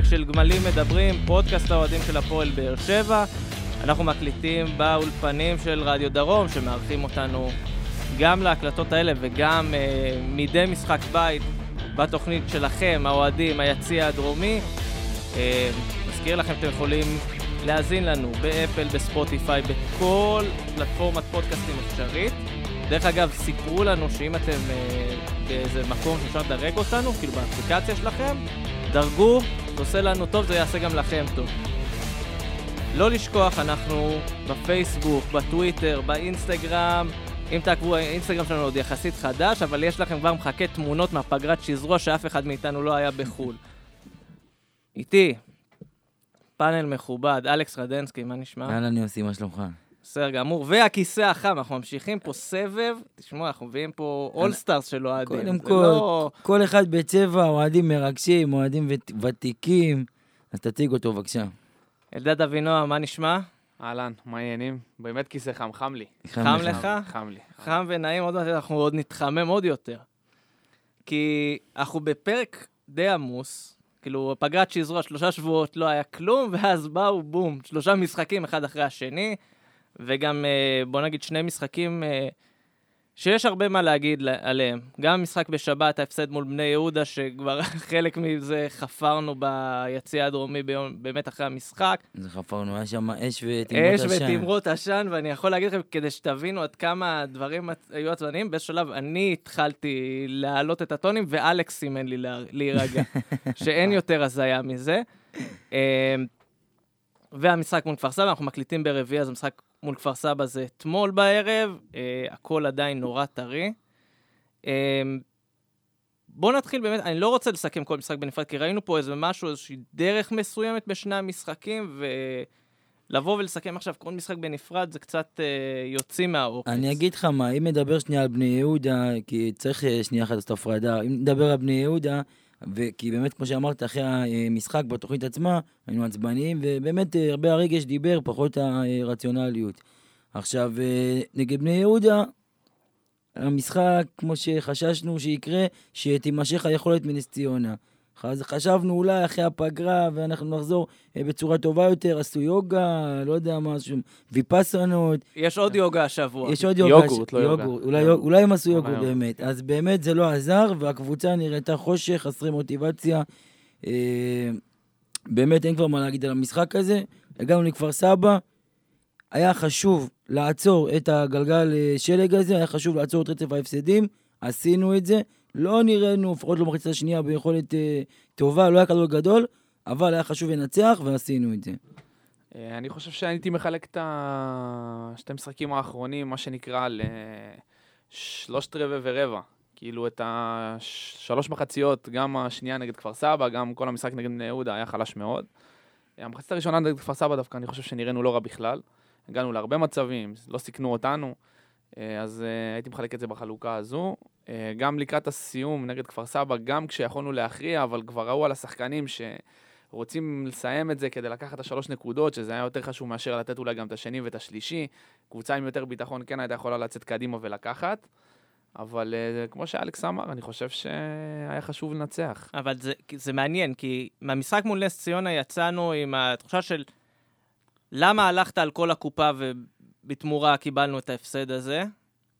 פרק של גמלים מדברים, פודקאסט האוהדים של הפועל באר שבע. אנחנו מקליטים באולפנים של רדיו דרום, שמארחים אותנו גם להקלטות האלה וגם מדי משחק בית בתוכנית שלכם, האוהדים, היציע הדרומי. מזכיר לכם, אתם יכולים להאזין לנו באפל, בספוטיפיי, בכל פלטפורמת פודקאסטים אפשרית. דרך אגב, סיפרו לנו שאם אתם באיזה מקום שאפשר לדרג אותנו, כאילו באפליקציה שלכם, דרגו, זה עושה לנו טוב, זה יעשה גם לכם טוב. לא לשכוח, אנחנו בפייסבוק, בטוויטר, באינסטגרם. אם תעקבו, האינסטגרם שלנו עוד יחסית חדש, אבל יש לכם כבר מחכה תמונות מהפגרת שזרוע שאף אחד מאיתנו לא היה בחול. איתי, פאנל מכובד, אלכס רדנסקי, מה נשמע? יאללה, אני עושה מה שלומך. בסדר גמור, והכיסא החם, אנחנו ממשיכים פה סבב, תשמעו, אנחנו מביאים פה אולסטארס של אוהדים. קודם כל, כל אחד בצבע, אוהדים מרגשים, אוהדים ותיקים, אז תציג אותו בבקשה. אלדד אבינועם, מה נשמע? אהלן, מה העניינים? באמת כיסא חם, חם לי. חם לך? חם לי. חם ונעים, עוד מעט אנחנו עוד נתחמם עוד יותר. כי אנחנו בפרק די עמוס, כאילו פגרת שזרוע, 3 שבועות לא היה כלום, ואז באו בום, 3 משחקים אחד אחרי השני, וגם, בוא נגיד, 2 משחקים שיש הרבה מה להגיד עליהם. גם משחק בשבת, ההפסד מול בני יהודה, שכבר חלק מזה חפרנו ביציע הדרומי באמת אחרי המשחק. זה חפרנו, היה שם אש ותמרות עשן. אש ותמרות עשן, ואני יכול להגיד לכם, כדי שתבינו עד כמה הדברים היו עצבניים, באיזשהו שלב אני התחלתי להעלות את הטונים, ואלכס סימן לי להירגע, שאין יותר הזיה מזה. והמשחק מול כפר סבא, אנחנו מקליטים ברביעי, אז המשחק מול כפר סבא זה אתמול בערב, הכל עדיין נורא טרי. בואו נתחיל באמת, אני לא רוצה לסכם כל משחק בנפרד, כי ראינו פה איזה משהו, איזושהי דרך מסוימת בשני המשחקים, ולבוא ולסכם עכשיו כל משחק בנפרד, זה קצת יוצא מהאורקס. אני אגיד לך מה, אם נדבר שנייה על בני יהודה, כי צריך שנייה אחת לעשות הפרדה, אם נדבר על בני יהודה, כי באמת, כמו שאמרת, אחרי המשחק בתוכנית עצמה, היינו עצבניים, ובאמת הרבה הרגש דיבר, פחות הרציונליות. עכשיו, נגד בני יהודה, המשחק, כמו שחששנו שיקרה, שתימשך היכולת מנס ציונה. אז חשבנו אולי אחרי הפגרה, ואנחנו נחזור בצורה טובה יותר, עשו יוגה, לא יודע מה, ויפסנות. יש עוד יוגה השבוע. יש עוד יוגה. יוגורט, לא יוגה. אולי הם עשו יוגורט באמת. אז באמת זה לא עזר, והקבוצה נראיתה חושך, חסרי מוטיבציה. באמת אין כבר מה להגיד על המשחק הזה. הגענו לכפר סבא, היה חשוב לעצור את הגלגל שלג הזה, היה חשוב לעצור את רצף ההפסדים, עשינו את זה. לא נראינו, לפחות לא מחצית השנייה ביכולת טובה, לא היה כדור גדול, אבל היה חשוב לנצח, ועשינו את זה. אני חושב שהייתי מחלק את שתי המשחקים האחרונים, מה שנקרא ל3/4 ורבע. כאילו את 3 מחציות, גם השנייה נגד כפר סבא, גם כל המשחק נגד בני יהודה היה חלש מאוד. המחצית הראשונה נגד כפר סבא דווקא, אני חושב שנראינו לא רע בכלל. הגענו להרבה מצבים, לא סיכנו אותנו, אז הייתי מחלק את זה בחלוקה הזו. גם לקראת הסיום נגד כפר סבא, גם כשיכולנו להכריע, אבל כבר ראו על השחקנים שרוצים לסיים את זה כדי לקחת את 3 נקודות, שזה היה יותר חשוב מאשר לתת אולי גם את השני ואת השלישי. קבוצה עם יותר ביטחון כן הייתה יכולה לצאת קדימה ולקחת, אבל כמו שאלכס אמר, אני חושב שהיה חשוב לנצח. אבל זה מעניין, כי מהמשחק מול נס ציונה יצאנו עם התחושה של למה הלכת על כל הקופה ובתמורה קיבלנו את ההפסד הזה.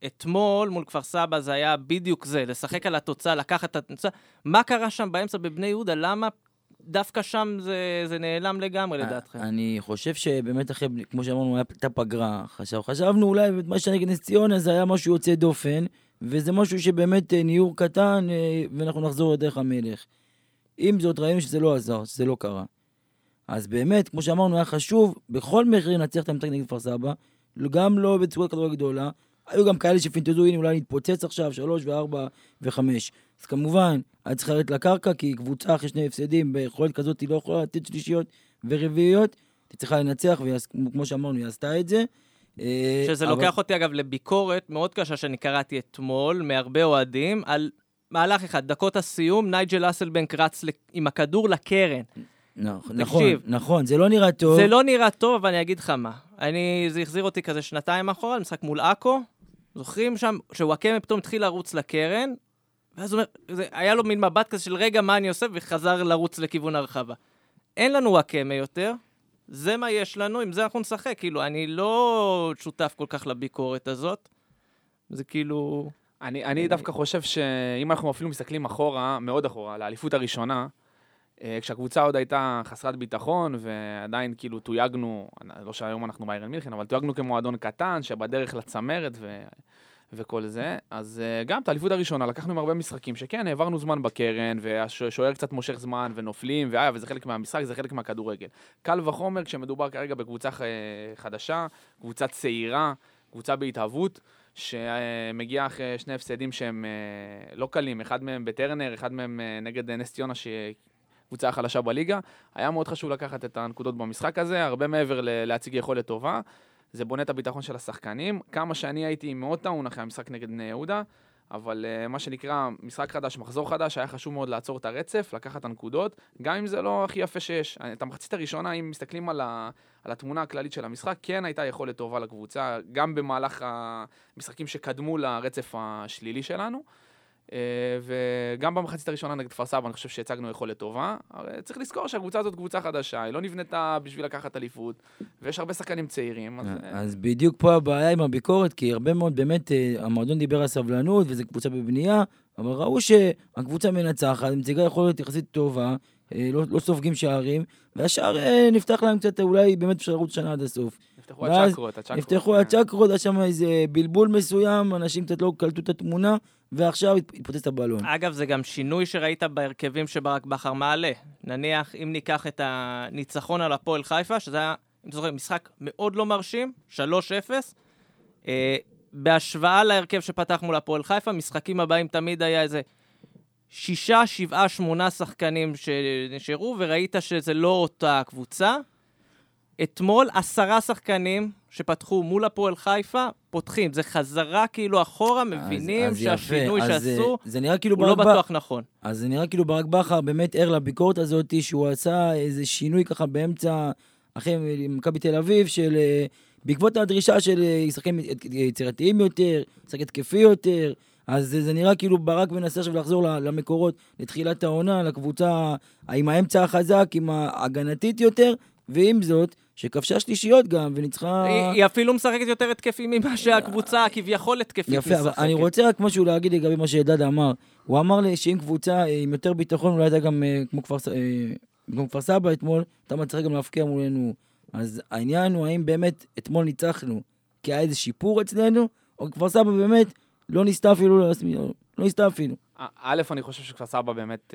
אתמול מול כפר סבא זה היה בדיוק זה, לשחק על התוצאה, לקחת את התוצאה. מה קרה שם באמצע בבני יהודה? למה דווקא שם זה נעלם לגמרי לדעתכם? אני חושב שבאמת אחרי, כמו שאמרנו, הייתה פגרה. חשבנו אולי, מה שנגד נס ציונה זה היה משהו יוצא דופן, וזה משהו שבאמת ניור קטן, ואנחנו נחזור לדרך המלך. עם זאת ראינו שזה לא עזר, שזה לא קרה. אז באמת, כמו שאמרנו, היה חשוב, בכל מחיר נצליח את המשחק נגד כפר סבא, גם לא בצורה כזו גדולה. היו גם כאלה שפינטזו, הנה אולי נתפוצץ עכשיו, 3 ו4 ו5. אז כמובן, את צריכה ללכת לקרקע, כי קבוצה אחרי 2 הפסדים, ביכולת כזאת היא לא יכולה לתת 3 ורביעיות, היא צריכה לנצח, וכמו שאמרנו, היא עשתה את זה. שזה אבל... לוקח אותי אגב לביקורת מאוד קשה שאני קראתי אתמול, מהרבה אוהדים, על מהלך אחד, דקות הסיום, נייג'ל אסלבנק רץ עם הכדור לקרן. נכון, זה לא נראה טוב. זה לא נראה טוב, אבל אני אגיד לך מה. זה החזיר אותי כזה 2 אחורה, משחק מול אקו, זוכרים שם, שוואקמה פתאום התחיל לרוץ לקרן, ואז הוא אומר, היה לו מין מבט כזה של רגע מה אני עושה, וחזר לרוץ לכיוון הרחבה. אין לנו הקמא יותר, זה מה יש לנו, עם זה אנחנו נשחק, כאילו, אני לא שותף כל כך לביקורת הזאת, זה כאילו... אני דווקא חושב שאם אנחנו אפילו מסתכלים אחורה, מאוד אחורה, לאליפות הראשונה, כשהקבוצה עוד הייתה חסרת ביטחון, ועדיין כאילו תויגנו, לא שהיום אנחנו ביירן מינכן, אבל תויגנו כמועדון קטן, שבדרך לצמרת וכל זה, אז גם את האליפות הראשונה, לקחנו עם הרבה משחקים, שכן, העברנו זמן בקרן, והשוער קצת מושך זמן, ונופלים, וזה חלק מהמשחק, זה חלק מהכדורגל. קל וחומר, כשמדובר כרגע בקבוצה חדשה, קבוצה צעירה, קבוצה בהתהוות, שמגיע אחרי שני הפסדים שהם לא קלים, אחד מהם בטרנר, אחד מהם נגד נס ציונה, שקבוצה חלשה בליגה. היה מאוד חשוב לקחת את הנקודות במשחק הזה, הרבה מעבר להציג יכולת טובה. זה בונה את הביטחון של השחקנים. כמה שאני הייתי מאוד טעון אחרי המשחק נגד בני יהודה, אבל מה שנקרא משחק חדש, מחזור חדש, היה חשוב מאוד לעצור את הרצף, לקחת הנקודות, גם אם זה לא הכי יפה שיש. את המחצית הראשונה, אם מסתכלים על התמונה הכללית של המשחק, כן הייתה יכולת טובה לקבוצה, גם במהלך המשחקים שקדמו לרצף השלילי שלנו, וגם במחצית הראשונה נגד כפר סבא, אני חושב שהצגנו יכולת טובה. צריך לזכור שהקבוצה הזאת קבוצה חדשה, היא לא נבנתה בשביל לקחת אליפות, ויש הרבה שחקנים צעירים. אז בדיוק פה הבעיה עם הביקורת, כי הרבה מאוד, באמת, המועדון דיבר על סבלנות, וזו קבוצה בבנייה, אבל ראו שהקבוצה מנצחת, מציגה יכולת יחסית טובה, לא סופגים שערים, והשאר נפתח להם קצת, אולי באמת בשערות שנה עד הסוף. נפתחו הצ'קרות, אז שם איזה בלבול מסוים, אנשים קצת לא קלטו את התמונה, ועכשיו התפוצץ הבלון. אגב, זה גם שינוי שראית בהרכבים שברק בחר מעלה. נניח, אם ניקח את הניצחון על הפועל חיפה, שזה היה, אם זוכרים, משחק מאוד לא מרשים, 3-0, בהשוואה להרכב שפתח מול הפועל חיפה, משחקים הבאים תמיד היה איזה 6, 7, 8 שחקנים שנשארו, וראית שזה לא אותה קבוצה. אתמול 10 שחקנים שפתחו מול הפועל חיפה, פותחים. זה חזרה כאילו אחורה, מבינים שהשינוי שעשו הוא לא בטוח נכון. אז זה נראה כאילו ברק בחר באמת ער לביקורת הזאת, שהוא עשה איזה שינוי ככה באמצע, אחרי מכבי תל אביב, בעקבות הדרישה של שחקנים יצירתיים יותר, שחקן התקפי יותר, אז זה נראה כאילו ברק מנסה עכשיו לחזור למקורות, לתחילת העונה, לקבוצה עם האמצע החזק, עם ההגנתית יותר, ועם זאת, שכבשה שלישיות גם, וניצחה... היא אפילו משחקת יותר התקפי ממה שהקבוצה כביכול התקפית משחקת. יפה, אבל אני רוצה רק משהו להגיד לגבי מה שאלדד אמר. הוא אמר לי שאם קבוצה עם יותר ביטחון, אולי הייתה גם כמו כפר סבא אתמול, אתה מצליח גם להפקיע מולנו. אז העניין הוא האם באמת אתמול ניצחנו, כי היה איזה שיפור אצלנו, או כפר סבא באמת לא ניסתה אפילו, לא ניסתה אפילו. א', אני חושב שכפר סבא באמת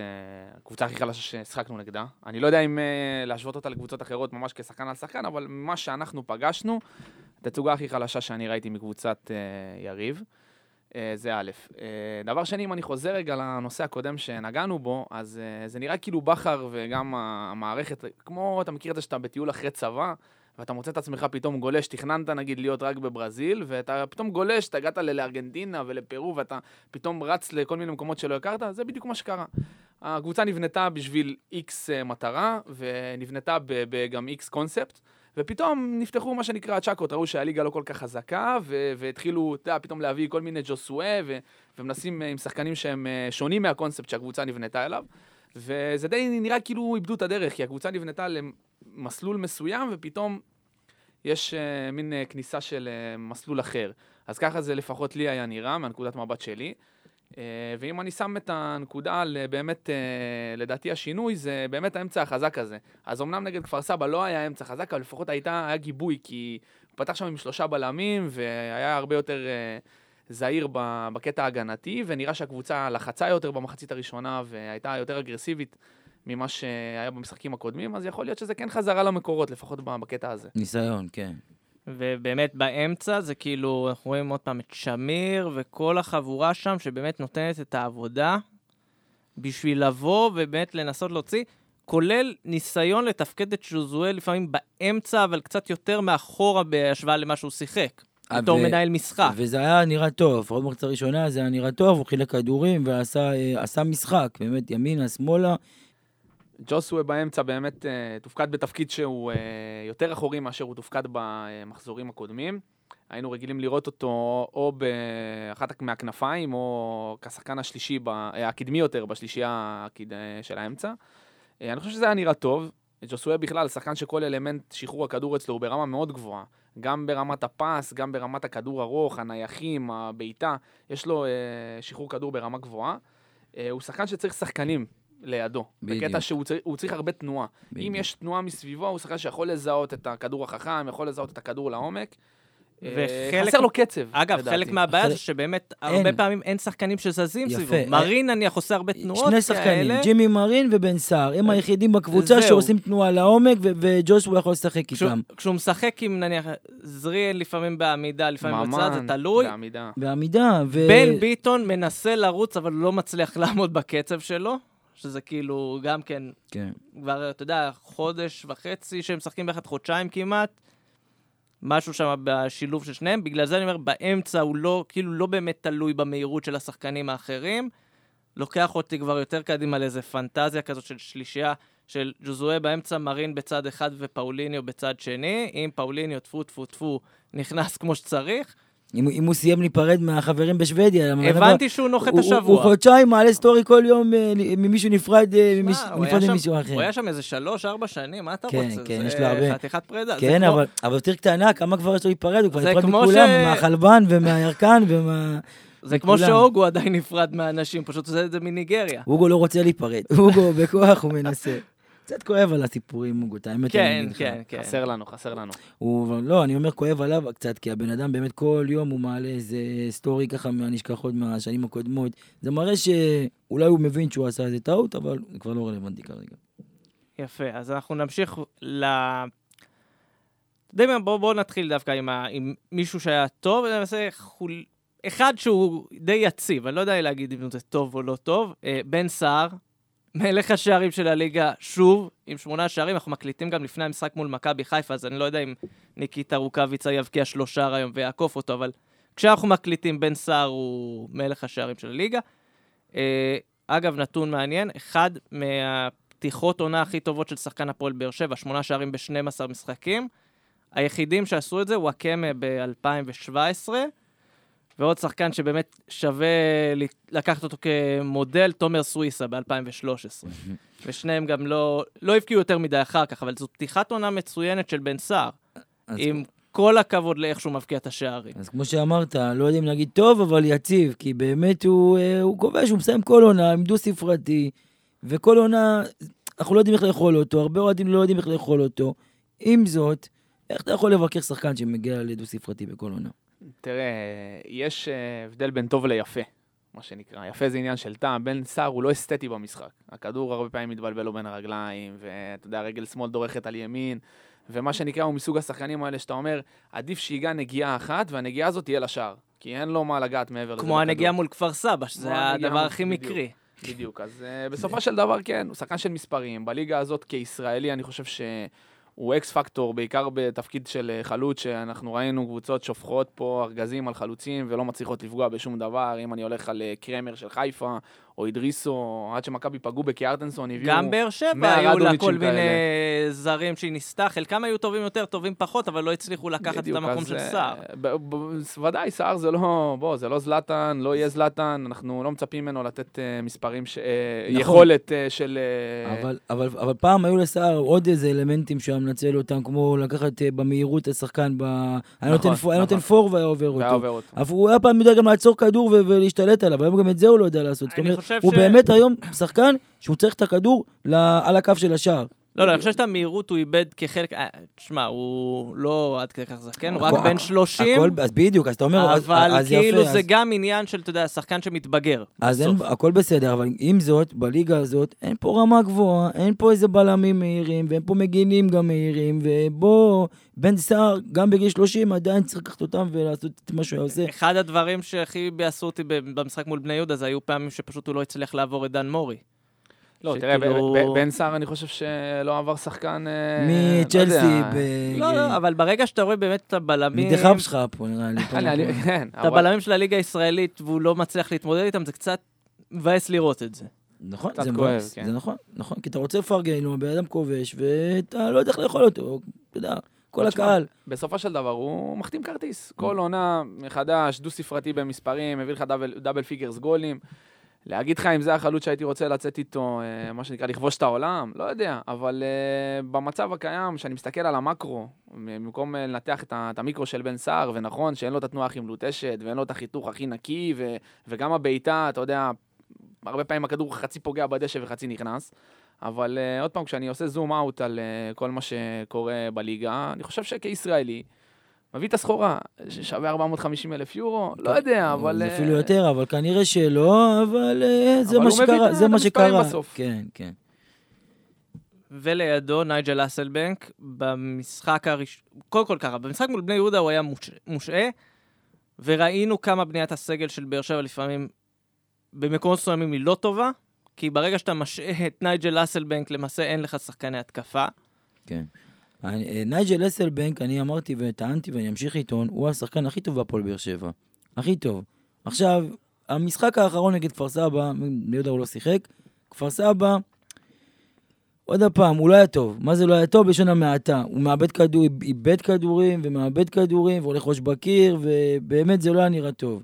הקבוצה הכי חלשה ששחקנו נגדה. אני לא יודע אם להשוות אותה לקבוצות אחרות ממש כשחקן על שחקן, אבל מה שאנחנו פגשנו, התצוגה הכי חלשה שאני ראיתי מקבוצת יריב, זה א'. דבר שני, אם אני חוזר רגע לנושא הקודם שנגענו בו, אז זה נראה כאילו בחר וגם המערכת, כמו אתה מכיר את זה שאתה בטיול אחרי צבא, ואתה מוצא את עצמך פתאום גולש, תכננת נגיד להיות רק בברזיל, ואתה פתאום גולש, אתה הגעת לארגנטינה ולפירו, ואתה פתאום רץ לכל מיני מקומות שלא הכרת, זה בדיוק מה שקרה. הקבוצה נבנתה בשביל איקס מטרה, ונבנתה גם איקס קונספט, ופתאום נפתחו מה שנקרא הצ'קות, ראו שהליגה לא כל כך חזקה, והתחילו פתאום להביא כל מיני ג'וסואה, ומנסים עם שחקנים שהם שונים מהקונספט שהקבוצה נבנתה אליו, וזה די נראה כאילו איבדו את הדרך, כי הקבוצה נבנתה למסלול מסוים, ופתאום יש מין כניסה של מסלול אחר. אז ככה זה לפחות לי היה נראה, מהנקודת מבט שלי. ואם אני שם את הנקודה באמת, לדעתי השינוי, זה באמת האמצע החזק הזה. אז אמנם נגד כפר סבא לא היה אמצע חזק, אבל לפחות היה גיבוי, כי הוא פתח שם עם 3 בלמים, והיה הרבה יותר... זהיר בקטע ההגנתי, ונראה שהקבוצה לחצה יותר במחצית הראשונה, והייתה יותר אגרסיבית ממה שהיה במשחקים הקודמים, אז יכול להיות שזה כן חזרה למקורות, לפחות בקטע הזה. ניסיון, כן. ובאמת באמצע זה כאילו, אנחנו רואים עוד פעם את שמיר, וכל החבורה שם שבאמת נותנת את העבודה, בשביל לבוא ובאמת לנסות להוציא, כולל ניסיון לתפקד את ז'וזואה לפעמים באמצע, אבל קצת יותר מאחורה בהשוואה למה שהוא שיחק. בתור מנהל משחק. וזה היה נראה טוב, עוד מחצית ראשונה זה היה נראה טוב, הוא חילק כדורים ועשה משחק, באמת ימינה, שמאלה. ג'וסווה באמצע באמת תופקד בתפקיד שהוא יותר אחורי מאשר הוא תופקד במחזורים הקודמים. היינו רגילים לראות אותו או באחת מהכנפיים או כשחקן הקדמי יותר בשלישייה של האמצע. אני חושב שזה היה נראה טוב. ג'וסואה בכלל, שחקן שכל אלמנט שחרור הכדור אצלו הוא ברמה מאוד גבוהה. גם ברמת הפס, גם ברמת הכדור ארוך, הנייחים, הביתה, יש לו שחרור כדור ברמה גבוהה. הוא שחקן שצריך שחקנים לידו. בקטע שהוא צריך הרבה תנועה. אם יש תנועה מסביבו, הוא שחקן שיכול לזהות את הכדור החכם, יכול לזהות את הכדור לעומק. חסר לו קצב. אגב, חלק מהבעיה זה שבאמת הרבה פעמים אין שחקנים שזזים סביבו. מרין אני חוסר הרבה תנועות. שני שחקנים, ג'ימי מרין ובן סהר, הם היחידים בקבוצה שעושים תנועה לעומק, וג'ושו יכול לשחק איתם. כשהוא משחק עם נניח זריאל לפעמים בעמידה, לפעמים בצד, זה תלוי. בעמידה. בן ביטון מנסה לרוץ, אבל לא מצליח לעמוד בקצב שלו, שזה כאילו גם כן, כבר אתה יודע, חודש וחצי שהם משחקים ביחד, חודשיים כמעט. משהו שם בשילוב של שניהם, בגלל זה אני אומר, באמצע הוא לא, כאילו לא באמת תלוי במהירות של השחקנים האחרים, לוקח אותי כבר יותר קדימה לאיזה פנטזיה כזאת של שלישייה, של ג'וזואה באמצע, מרין בצד אחד ופאוליניו בצד שני, אם פאוליניו תפו, נכנס כמו שצריך, אם הוא סיים להיפרד מהחברים בשוודיה. הבנתי שהוא נוחת השבוע. הוא חודשיים מעלה סטורי כל יום ממישהו נפרד ממישהו אחר. הוא היה שם איזה 3-4 שנים, מה אתה רוצה? כן, יש לו הרבה. חתיכת פרדה. כן, אבל תראה קטנה, כמה כבר יש לו להיפרד? הוא כבר נפרד מכולם, מהחלבן ומהירקן ומה... זה כמו שאוגו עדיין נפרד מהאנשים, פשוט עושה את זה מניגריה. אוגו לא רוצה להיפרד. אוגו בכוח הוא מנסה. קצת כואב על הסיפורים, אוגו, את האמת. כן, כן, כן. חסר לנו. לא, אני אומר כואב עליו קצת, כי הבן אדם באמת כל יום הוא מעלה איזה סטורי ככה מהנשכחות מהשנים הקודמות. זה מראה שאולי הוא מבין שהוא עשה איזה טעות, אבל זה כבר לא רלוונטי כרגע. יפה, אז אנחנו נמשיך דמיין, בואו נתחיל דווקא עם מישהו שהיה טוב, אחד שהוא די יציב, אני לא יודע להגיד אם זה טוב או לא טוב, בן סהר, מלך השערים של הליגה שוב, עם 8 שערים, אנחנו מקליטים גם לפני המשחק מול מכבי חיפה, אז אני לא יודע אם ניקיטה רוקאביצה יבקיע 3 היום ויעקוף אותו, אבל כשאנחנו מקליטים בן סער הוא מלך השערים של הליגה. אגב, נתון מעניין, אחד מהפתיחות עונה הכי טובות של שחקן הפועל באר שבע, 8 שערים ב-12 משחקים, היחידים שעשו את זה הוא הקמה ב-2017, ועוד שחקן שבאמת שווה לקחת אותו כמודל, תומר סוויסה ב-2013. ושניהם גם לא הבקיעו יותר מדי אחר כך, אבל זו פתיחת עונה מצוינת של בן סער, עם כל הכבוד לאיך שהוא מבקיע את השערים. אז כמו שאמרת, לא יודעים להגיד טוב, אבל יציב, כי באמת הוא כובש, הוא מסיים כל עונה, עם דו ספרתי, וכל עונה, אנחנו לא יודעים איך לאכול אותו, הרבה אוהדים לא יודעים איך לאכול אותו. עם זאת, איך אתה יכול לבקר שחקן שמגיע לדו ספרתי בכל עונה? תראה, יש הבדל בין טוב ליפה, מה שנקרא. יפה זה עניין של טעם, בן סער הוא לא אסתטי במשחק. הכדור הרבה פעמים מתבלבל לו בין הרגליים, ואתה יודע, רגל שמאל דורכת על ימין, ומה שנקרא הוא מסוג השחקנים האלה שאתה אומר, עדיף שיגע נגיעה אחת, והנגיעה הזאת תהיה לשער, כי אין לו מה לגעת מעבר לזה. כמו הנגיעה מול כפר סבא, שזה הדבר הכי מקרי. בדיוק, אז בסופו של דבר כן, הוא שחקן של מספרים. בליגה הזאת כישראלי, אני חושב ש... הוא אקס פקטור, בעיקר בתפקיד של חלוץ, שאנחנו ראינו קבוצות שופכות פה ארגזים על חלוצים, ולא מצליחות לפגוע בשום דבר, אם אני הולך על קרמר של חיפה, או אדריסו, עד שמכבי פגעו בקיארטנסון, הביאו... גם באר שבע היו לה כל מיני זרים שהיא ניסתה, חלקם היו טובים יותר, טובים פחות, אבל לא הצליחו לקחת את המקום של סער. ודאי, סער זה לא... בוא, זה לא זלטן, לא יהיה זלטן, אנחנו לא מצפים ממנו לתת מספרים ש... יכולת של... אבל פעם היו לסער עוד איזה אלמנטים שהמנצל אותם, כמו לקחת במהירות השחקן, אני נותן פור והיה עובר אותו. אבל הוא היה פעם יודע גם לעצור כדור ולהשתלט עליו, היום גם את זה הוא לא יודע לעשות. הוא באמת היום שחקן שהוא צריך את הכדור על הקו של השער. לא, אני חושב שאת המהירות הוא איבד כחלק... תשמע, הוא לא עד כדי כך זקן, הוא רק בין 30. אז בדיוק, אז אתה אומר... אבל כאילו זה גם עניין של, אתה יודע, שחקן שמתבגר. אז הכל בסדר, אבל עם זאת, בליגה הזאת, אין פה רמה גבוהה, אין פה איזה בלמים מהירים, ואין פה מגינים גם מהירים, ובוא, בן סער, גם בגיל 30, עדיין צריך לקחת אותם ולעשות את מה שהוא עושה. אחד הדברים שהכי עשו אותי במשחק מול בני יהודה, זה היו פעמים שפשוט הוא לא הצליח לעבור את דן מורי. לא, תראה, בן סער אני חושב שלא עבר שחקן... מצ'לסי ב... לא, אבל ברגע שאתה רואה באמת את הבלמים... מדחב שלך פה, נראה לי. את הבלמים של הליגה הישראלית, והוא לא מצליח להתמודד איתם, זה קצת מבאס לראות את זה. נכון, זה מבאס, זה נכון, כי אתה רוצה לפרגן, הוא באדם כובש, ואתה לא יודע איך לאכול אותו, אתה יודע, כל הקהל. בסופו של דבר הוא מחתים כרטיס, כל עונה מחדש, דו ספרתי במספרים, מביא לך דאבל פיגרס גולים, להגיד לך אם זה החלוץ שהייתי רוצה לצאת איתו, מה שנקרא, לכבוש את העולם, לא יודע, אבל במצב הקיים, שאני מסתכל על המקרו, במקום לנתח את המיקרו של בן סער, ונכון שאין לו את התנועה הכי מלוטשת, ואין לו את החיתוך הכי נקי, וגם הביתה, אתה יודע, הרבה פעמים הכדור חצי פוגע בדשא וחצי נכנס, אבל עוד פעם, כשאני עושה זום אאוט על כל מה שקורה בליגה, אני חושב שכישראלי, מביא את הסחורה, ששווה 450,000 יורו, לא יודע, אבל... זה אפילו יותר, אבל כנראה שלא, אבל זה מה שקרה. אבל הוא מביא את המספרים בסוף. כן, כן. ולידו נייג'ל אסלבנק, במשחק הראשון, קודם כל ככה, במשחק מול בני יהודה הוא היה מושעה, וראינו כמה בניית הסגל של באר שבע לפעמים, במקום סוימים היא לא טובה, כי ברגע שאתה משעה את נייג'ל אסלבנק, למעשה אין לך שחקני התקפה. כן. נייג'ל אסלבנק, אני אמרתי וטענתי ואני אמשיך איתו, הוא השחקן הכי טוב בהפועל באר שבע. הכי טוב. עכשיו, המשחק האחרון נגד כפר סבא, בני יהודה הוא לא שיחק, כפר סבא, עוד הפעם, הוא לא היה טוב. מה זה לא היה טוב? בשונה מעטה. הוא מאבד כדורים, איבד כדורים ומאבד כדורים, והולך ראש בקיר, ובאמת זה לא היה נראה טוב.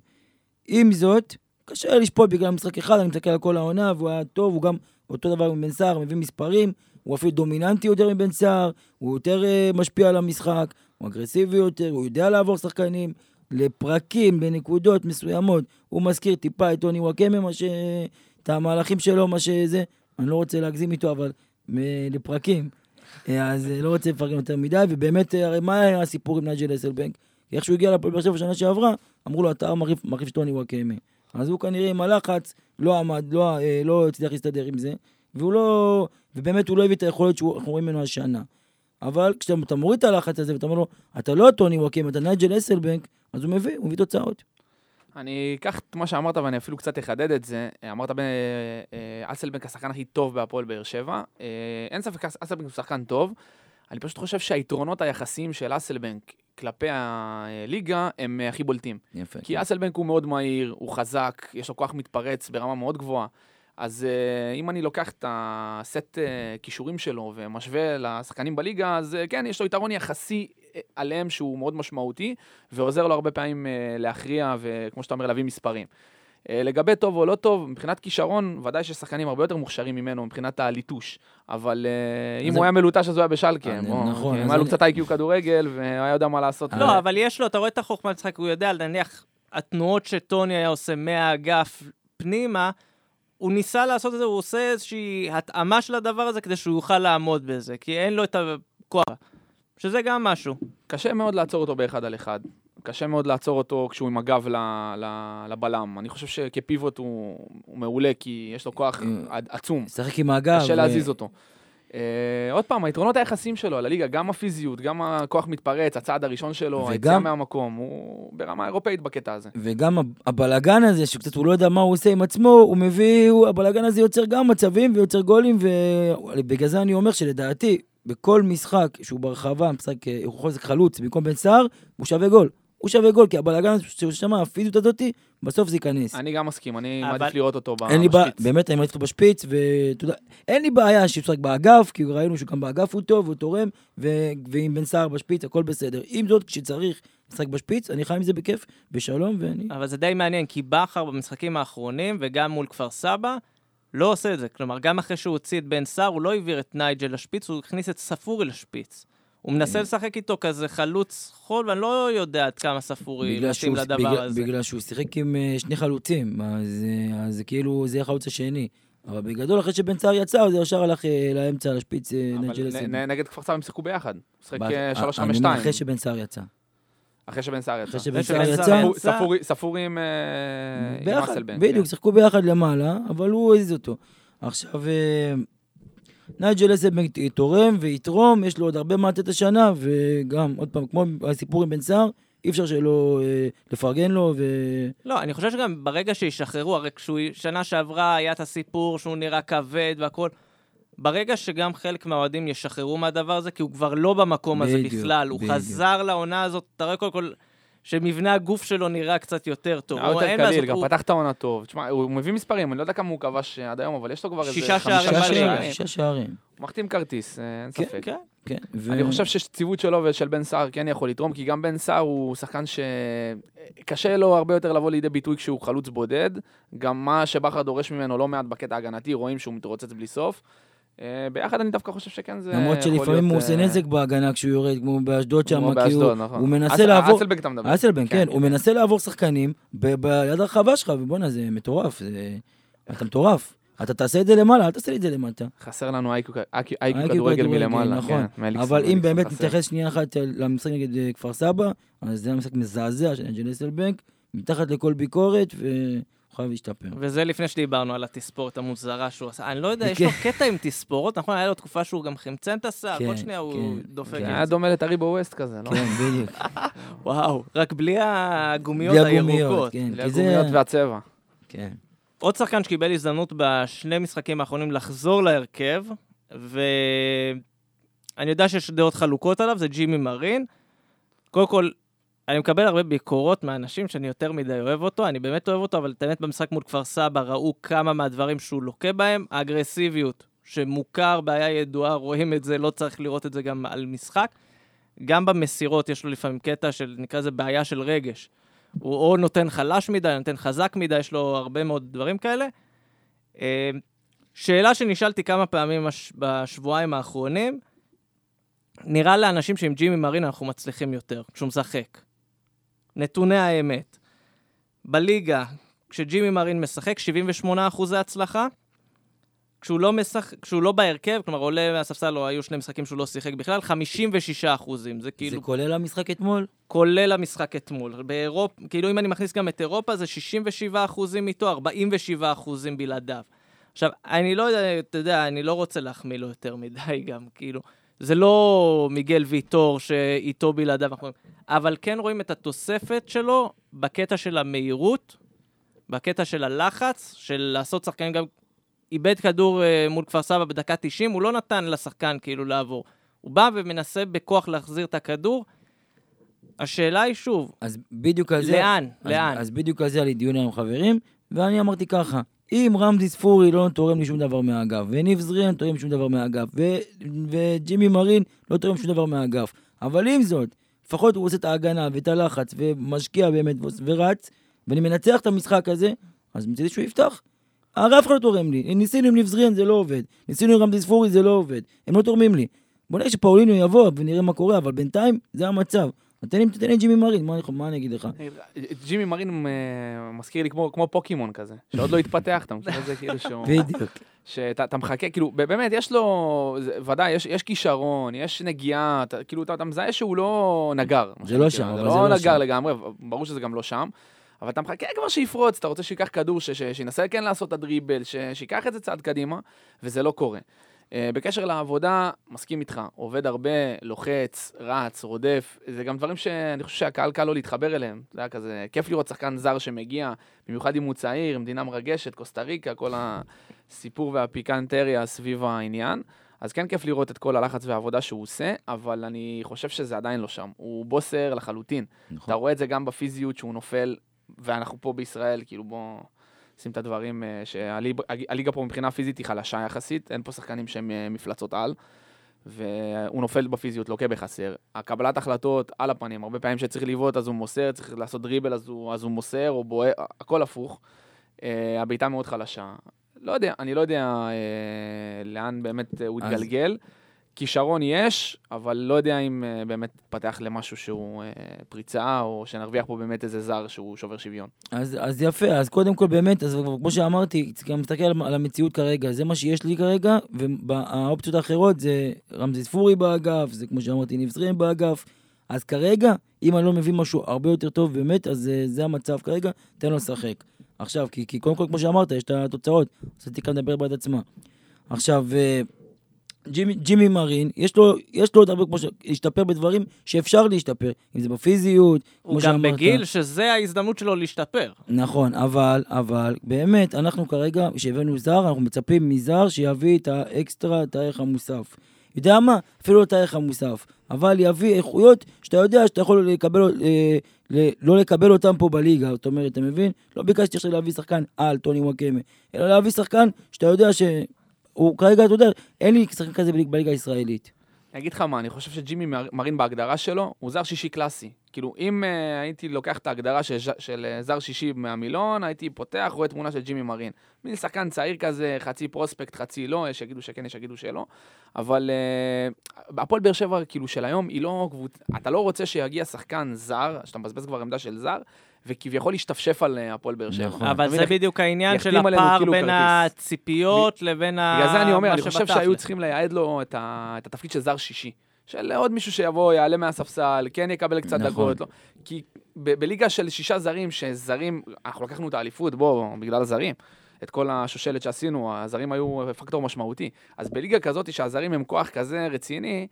עם זאת, קשה לשפוט בגלל משחק אחד, אני מתקל על כל העונה, והוא היה טוב, הוא גם אותו דבר מבן סער, מביא מספרים, הוא אפילו דומיננטי יותר מבן סער, הוא יותר משפיע על המשחק, הוא אגרסיבי יותר, הוא יודע לעבור שחקנים לפרקים, בנקודות מסוימות, הוא מזכיר טיפה את טוני וואקמה, את המהלכים שלו, מה שזה, אני לא רוצה להגזים איתו, אבל לפרקים, אז לא רוצה לפרקים יותר מדי, ובאמת, הרי מה היה הסיפור עם נייג'ל אסלבנק? איך שהוא הגיע לפועל באר שבע השנה שעברה, אמרו לו, אתה מחליף טוני וואקמה. אז הוא כנראה עם הלחץ, לא עמד, לא הצליח להסתדר עם זה, והוא לא, ובאמת הוא לא הביא את היכולת שאנחנו רואים ממנו השנה. אבל כשאתה מוריד את הלחץ הזה ואתה אומר לו, אתה לא טוני וואקמה, אתה נייג'ל אסלבנק, אז הוא מביא, תוצאות. אני אקח את מה שאמרת ואני אפילו קצת אחדד את זה. אמרת אסלבנק השחקן הכי טוב בהפועל באר שבע. אין ספק, אסלבנק הוא שחקן טוב. אני פשוט חושב שהיתרונות היחסיים של אסלבנק כלפי הליגה הם הכי בולטים. יפה. כי אסלבנק הוא מאוד מהיר, הוא חזק, יש לו כוח מתפרץ ברמה מאוד גבוהה. אז אם אני לוקח את הסט כישורים שלו ומשווה לשחקנים בליגה, אז כן, יש לו יתרון יחסי עליהם שהוא מאוד משמעותי, ועוזר לו הרבה פעמים להכריע, וכמו שאתה אומר, להביא מספרים. לגבי טוב או לא טוב, מבחינת כישרון, ודאי ששחקנים הרבה יותר מוכשרים ממנו, מבחינת הליטוש, אבל אם הוא היה מלוטש, אז הוא היה בשלקה. נכון. היה לו קצת IQ כדורגל, והיה יודע מה לעשות. לא, אבל יש לו, אתה רואה את החוכמה לשחק, הוא יודע, נניח, התנועות שטוני היה עושה מהאגף פנימה, הוא ניסה לעשות את זה, הוא עושה איזושהי התאמה של הדבר הזה, כדי שהוא יוכל לעמוד בזה, כי אין לו את הכוח, שזה גם משהו. קשה מאוד לעצור אותו באחד על אחד. קשה מאוד לעצור אותו כשהוא עם הגב לבלם. אני חושב שכפיבוט הוא מעולה, כי יש לו כוח עצום. שחק עם הגב. קשה להזיז אותו. עוד פעם, היתרונות היחסים שלו על הליגה, גם הפיזיות, גם הכוח מתפרץ, הצעד הראשון שלו, היציאה מהמקום, הוא ברמה אירופאית בקטע הזה. וגם הבלגן הזה, שקצת הוא לא יודע מה הוא עושה עם עצמו, הוא מביא, הבלגן הזה יוצר גם מצבים ויוצר גולים, ובגלל זה אני אומר שלדעתי, בכל משחק שהוא ברחבה, משחק חוזק חלוץ, במקום בן סער, הוא שווה גול. הוא שווה גול, כי הבלגן ששמע, הפיזיות הזאת, בסוף זה ייכנס. אני גם מסכים, אני מעדיף לראות אותו בשפיץ. באמת, אני מעדיף אותו בשפיץ, ואין לי בעיה שיפסק באגף, כי ראינו שגם באגף הוא טוב, הוא תורם, ועם בן סער בשפיץ, הכל בסדר. עם זאת, כשצריך משחק בשפיץ, אני חי עם זה בכיף, בשלום, ואני... אבל זה די מעניין, כי בחר במשחקים האחרונים, וגם מול כפר סבא, לא עושה את זה. כלומר, גם אחרי שהוא הוציא את בן סער, הוא לא העביר את נייג'ל לשפיץ, הוא הכניס את ספורי לשפיץ. הוא מנסה לשחק איתו כזה חלוץ חול, ואני לא יודע עד כמה ספורי מתאים לדבר הזה. בגלל שהוא שיחק עם שני חלוצים, אז כאילו זה החלוץ השני. אבל בגדול, אחרי שבן סער יצא, זה ישר הלך לאמצע, לשפיץ נייג'ל אסלבנק. אבל נגד כפר סבא הם שיחקו ביחד. הוא שיחק 3-5-2. אחרי שבן סער יצא. ספורי עם אסלבנק. בדיוק, שיחקו ביחד למעלה, אבל הוא הזיז אותו. עכשיו... נייג'ל אסלבנק יתורם ויתרום, יש לו עוד הרבה מעטת השנה, וגם, עוד פעם, כמו הסיפור עם בן סער, אי אפשר שלא לפרגן לו. לא, אני חושב שגם ברגע שישחררו, הרי כששנה שעברה היה את הסיפור שהוא נראה כבד והכל, ברגע שגם חלק מהאוהדים ישחררו מהדבר הזה, כי הוא כבר לא במקום הזה בכלל, הוא חזר לעונה הזאת, תראה כל שמבנה הגוף שלו נראה קצת יותר טוב. הוא יותר קליל, גם פתח את העונה טוב. תשמע, הוא מביא מספרים, אני לא יודע כמה הוא כבש עד היום, אבל יש לו כבר איזה 6 שערים. הוא מחתים כרטיס, אין ספק. כן. אני חושב שציוות שלו ושל בן סער כן יכול לתרום, כי גם בן סער הוא שחקן שקשה לו הרבה יותר לבוא לידי ביטוי כשהוא חלוץ בודד. גם מה שבחר דורש ממנו לא מעט בקטע ההגנתי, רואים שהוא מתרוצץ בלי סוף. ביחד אני דווקא חושב שכן זה... למרות שלפעמים הוא עושה נזק בהגנה כשהוא יורד, כמו באשדוד שם, כי הוא מנסה לעבור... אסלבנק אתה מדבר. אסלבנק, כן, הוא מנסה לעבור שחקנים ביד הרחבה שלך, ובוא'נה, זה מטורף, אתה מטורף. אתה תעשה את זה למעלה, אל תעשה את זה למטה. חסר לנו אייקו כדורגל מלמעלה. נכון, אבל אם באמת נתייחס שנייה אחת למשחק נגד כפר סבא, אז זה המשחק מזעזע של נג'ל אסלבנק, מתחת לכל ביקורת ו... חייב להשתפר. וזה לפני שדיברנו על התספורת המוזרה שהוא עשה. אני לא יודע, יש לו קטע עם תספורות, נכון? היה לו תקופה שהוא גם חמצן תסע, כל שנייה הוא דופק. היה דומה לטריבו ווסט כזה, לא? כן, בדיוק. וואו, רק בלי הגומיות הירוקות. בלי הגומיות והצבע. כן. עוד שחקן שקיבל הזדמנות בשני משחקים האחרונים לחזור להרכב, ואני יודע שיש דעות חלוקות עליו, זה ג'ימי מרין. קודם כל, אני מקבל הרבה ביקורות מאנשים שאני יותר מדי אוהב אותו, אני באמת אוהב אותו, אבל באמת במשחק מול כפר סבא ראו כמה מהדברים שהוא לוקה בהם, האגרסיביות שמוכר, בעיה ידועה, רואים את זה, לא צריך לראות את זה גם על משחק, גם במסירות יש לו לפעמים קטע של, נקרא זה בעיה של רגש, הוא או נותן חלש מדי, נותן חזק מדי, יש לו הרבה מאוד דברים כאלה. שאלה שנשאלתי כמה פעמים בשבועיים האחרונים, נראה לאנשים שעם ג'ימי מרין אנחנו מצליחים יותר, כשהוא משחק. נתוני האמת. בליגה, כשג'ימי מרין משחק, 78% הצלחה. כשהוא לא בהרכב, כלומר, עולה מהספסל, לא היו שני משחקים שהוא לא שיחק בכלל, 56%. זה כאילו... זה כולל המשחק אתמול? כולל המשחק אתמול. באירופה, כאילו אם אני מכניס גם את אירופה, זה 67% איתו, 47% בלעדיו. עכשיו, אני לא יודע, אתה יודע, אני לא רוצה להחמיא לו יותר מדי גם, כאילו... זה לא מיגל ויטור שאיתו בלעדיו, אבל כן רואים את התוספת שלו בקטע של המהירות, בקטע של הלחץ, של לעשות שחקנים גם, איבד כדור מול כפר סבא בדקה 90, הוא לא נתן לשחקן כאילו לעבור. הוא בא ומנסה בכוח להחזיר את הכדור. השאלה היא שוב, אז בדיוק על זה, לאן? אז בדיוק על זה עלי דיון עם חברים, ואני אמרתי ככה, אם רמזי ספורי לא תורם לי שום דבר מהאגף, וניב זרין תורם שום דבר מהאגף, וג'ימי מרין לא תורם שום דבר מהאגף. אבל עם זאת, לפחות הוא עושה את ההגנה ואת הלחץ, ומשקיע באמת ורץ, ואני מנצח את המשחק הזה, אז מצאתי שהוא יפתח. הרף לא תורם לי. ניסינו עם ניב זרין, זה לא עובד. ניסינו עם רמזי ספורי, זה לא עובד. הם לא תורמים לי. בוא נראה שפאולינו יבוא ונראה מה קורה, אבל בינתיים זה המצב. תתן לי ג'ימי מרין, מה אני אגיד לך? ג'ימי מרין מזכיר לי כמו פוקימון כזה, שעוד לא התפתח, אתה מזכיר זה כאילו שהוא... בדיוק. שאתה מחכה, כאילו, באמת, יש לו, ודאי, יש כישרון, יש נגיעה, כאילו, אתה מזהה שהוא לא נגר. זה לא שם, אבל זה לא שם. זה לא נגר לגמרי, ברור שזה גם לא שם, אבל אתה מחכה כבר שיפרוץ, אתה רוצה שיקח כדור, שינסה כן לעשות את הדריבל, שיקח את זה צעד קדימה, וזה לא קורה. בקשר לעבודה, מסכים איתך, עובד הרבה, לוחץ, רץ, רודף, זה גם דברים שאני חושב שהקהל קל לא להתחבר אליהם, זה היה כזה, כיף לראות שחקן זר שמגיע, במיוחד אם הוא צעיר, מדינה מרגשת, קוסטה ריקה, כל הסיפור והפיקנטריה סביב העניין, אז כן כיף לראות את כל הלחץ והעבודה שהוא עושה, אבל אני חושב שזה עדיין לא שם, הוא בוסר לחלוטין, נכון. אתה רואה את זה גם בפיזיות שהוא נופל, ואנחנו פה בישראל, כאילו בוא... שים את הדברים שהליגה פה מבחינה פיזית היא חלשה יחסית, אין פה שחקנים שהם מפלצות על, והוא נופל בפיזיות, לוקה בחסר. הקבלת החלטות על הפנים, הרבה פעמים שצריך לבעוט אז הוא מוסר, צריך לעשות דריבל אז הוא מוסר, או בועט, הכל הפוך. הביתה מאוד חלשה. לא יודע, אני לא יודע לאן באמת הוא יתגלגל. כישרון יש, אבל לא יודע אם באמת פתח למשהו שהוא פריצה, או שנרוויח פה באמת איזה זר שהוא שובר שוויון. אז יפה, אז קודם כל באמת, אז כמו שאמרתי, גם מסתכל על המציאות כרגע, זה מה שיש לי כרגע, והאופציות האחרות זה רמזי ספורי באגף, זה כמו שאמרתי נבזרים באגף, אז כרגע, אם אני לא מביא משהו הרבה יותר טוב באמת, אז זה המצב כרגע, תן לו לשחק. עכשיו, כי קודם כל כמו שאמרת, יש את התוצאות, עשיתי כאן לדבר בעד עצמה. עכשיו, ג'ימי מרין, יש לו הרבה כמו להשתפר בדברים שאפשר להשתפר, אם זה בפיזיות, הוא גם שאמרת, בגיל שזה ההזדמנות שלו להשתפר. נכון, אבל באמת, אנחנו כרגע, כשהבאנו זר, אנחנו מצפים מזר שיביא את האקסטרה, את הערך המוסף. יודע מה? אפילו לא את הערך המוסף, אבל יביא איכויות שאתה יודע שאתה יכול לקבל, לא לקבל אותם פה בליגה, זאת אומרת, אתה מבין? לא ביקשתי עכשיו להביא שחקן על טוני וואקמה, אלא להביא שחקן שאתה יודע שהוא כרגע, אתה יודע, אין לי שחקן כזה בליגה הישראלית. אני אגיד לך מה, אני חושב שג'ימי מרין בהגדרה שלו, הוא זר שישי קלאסי. כאילו, אם הייתי לוקח את ההגדרה של זר שישי מהמילון, הייתי פותח, רואה תמונה של ג'ימי מרין. מין שחקן צעיר כזה, חצי פרוספקט, חצי לא, יש שיגידו שכן, יש שיגידו שלא. אבל הפועל באר שבע, כאילו, של היום, היא לא... אתה לא רוצה שיגיע שחקן זר, שאתה מבזבז כבר עמדה של זר, וכביכול להשתפשף על הפועל באר שבע. אבל זה בדיוק העניין של הפער בין הציפיות לבין ה... בגלל זה אני אומר, אני חושב שהיו צריכים לייעד לו את התפקיד של זר שישי. של עוד מישהו שיבוא, יעלה מהספסל, כן יקבל קצת דקות, לא. כי בליגה של שישה זרים, שזרים, אנחנו לקחנו את האליפות, בואו, בגלל הזרים, את כל השושלת שעשינו, הזרים היו פקטור משמעותי. אז בליגה כזאת שהזרים הם כוח כזה רציני,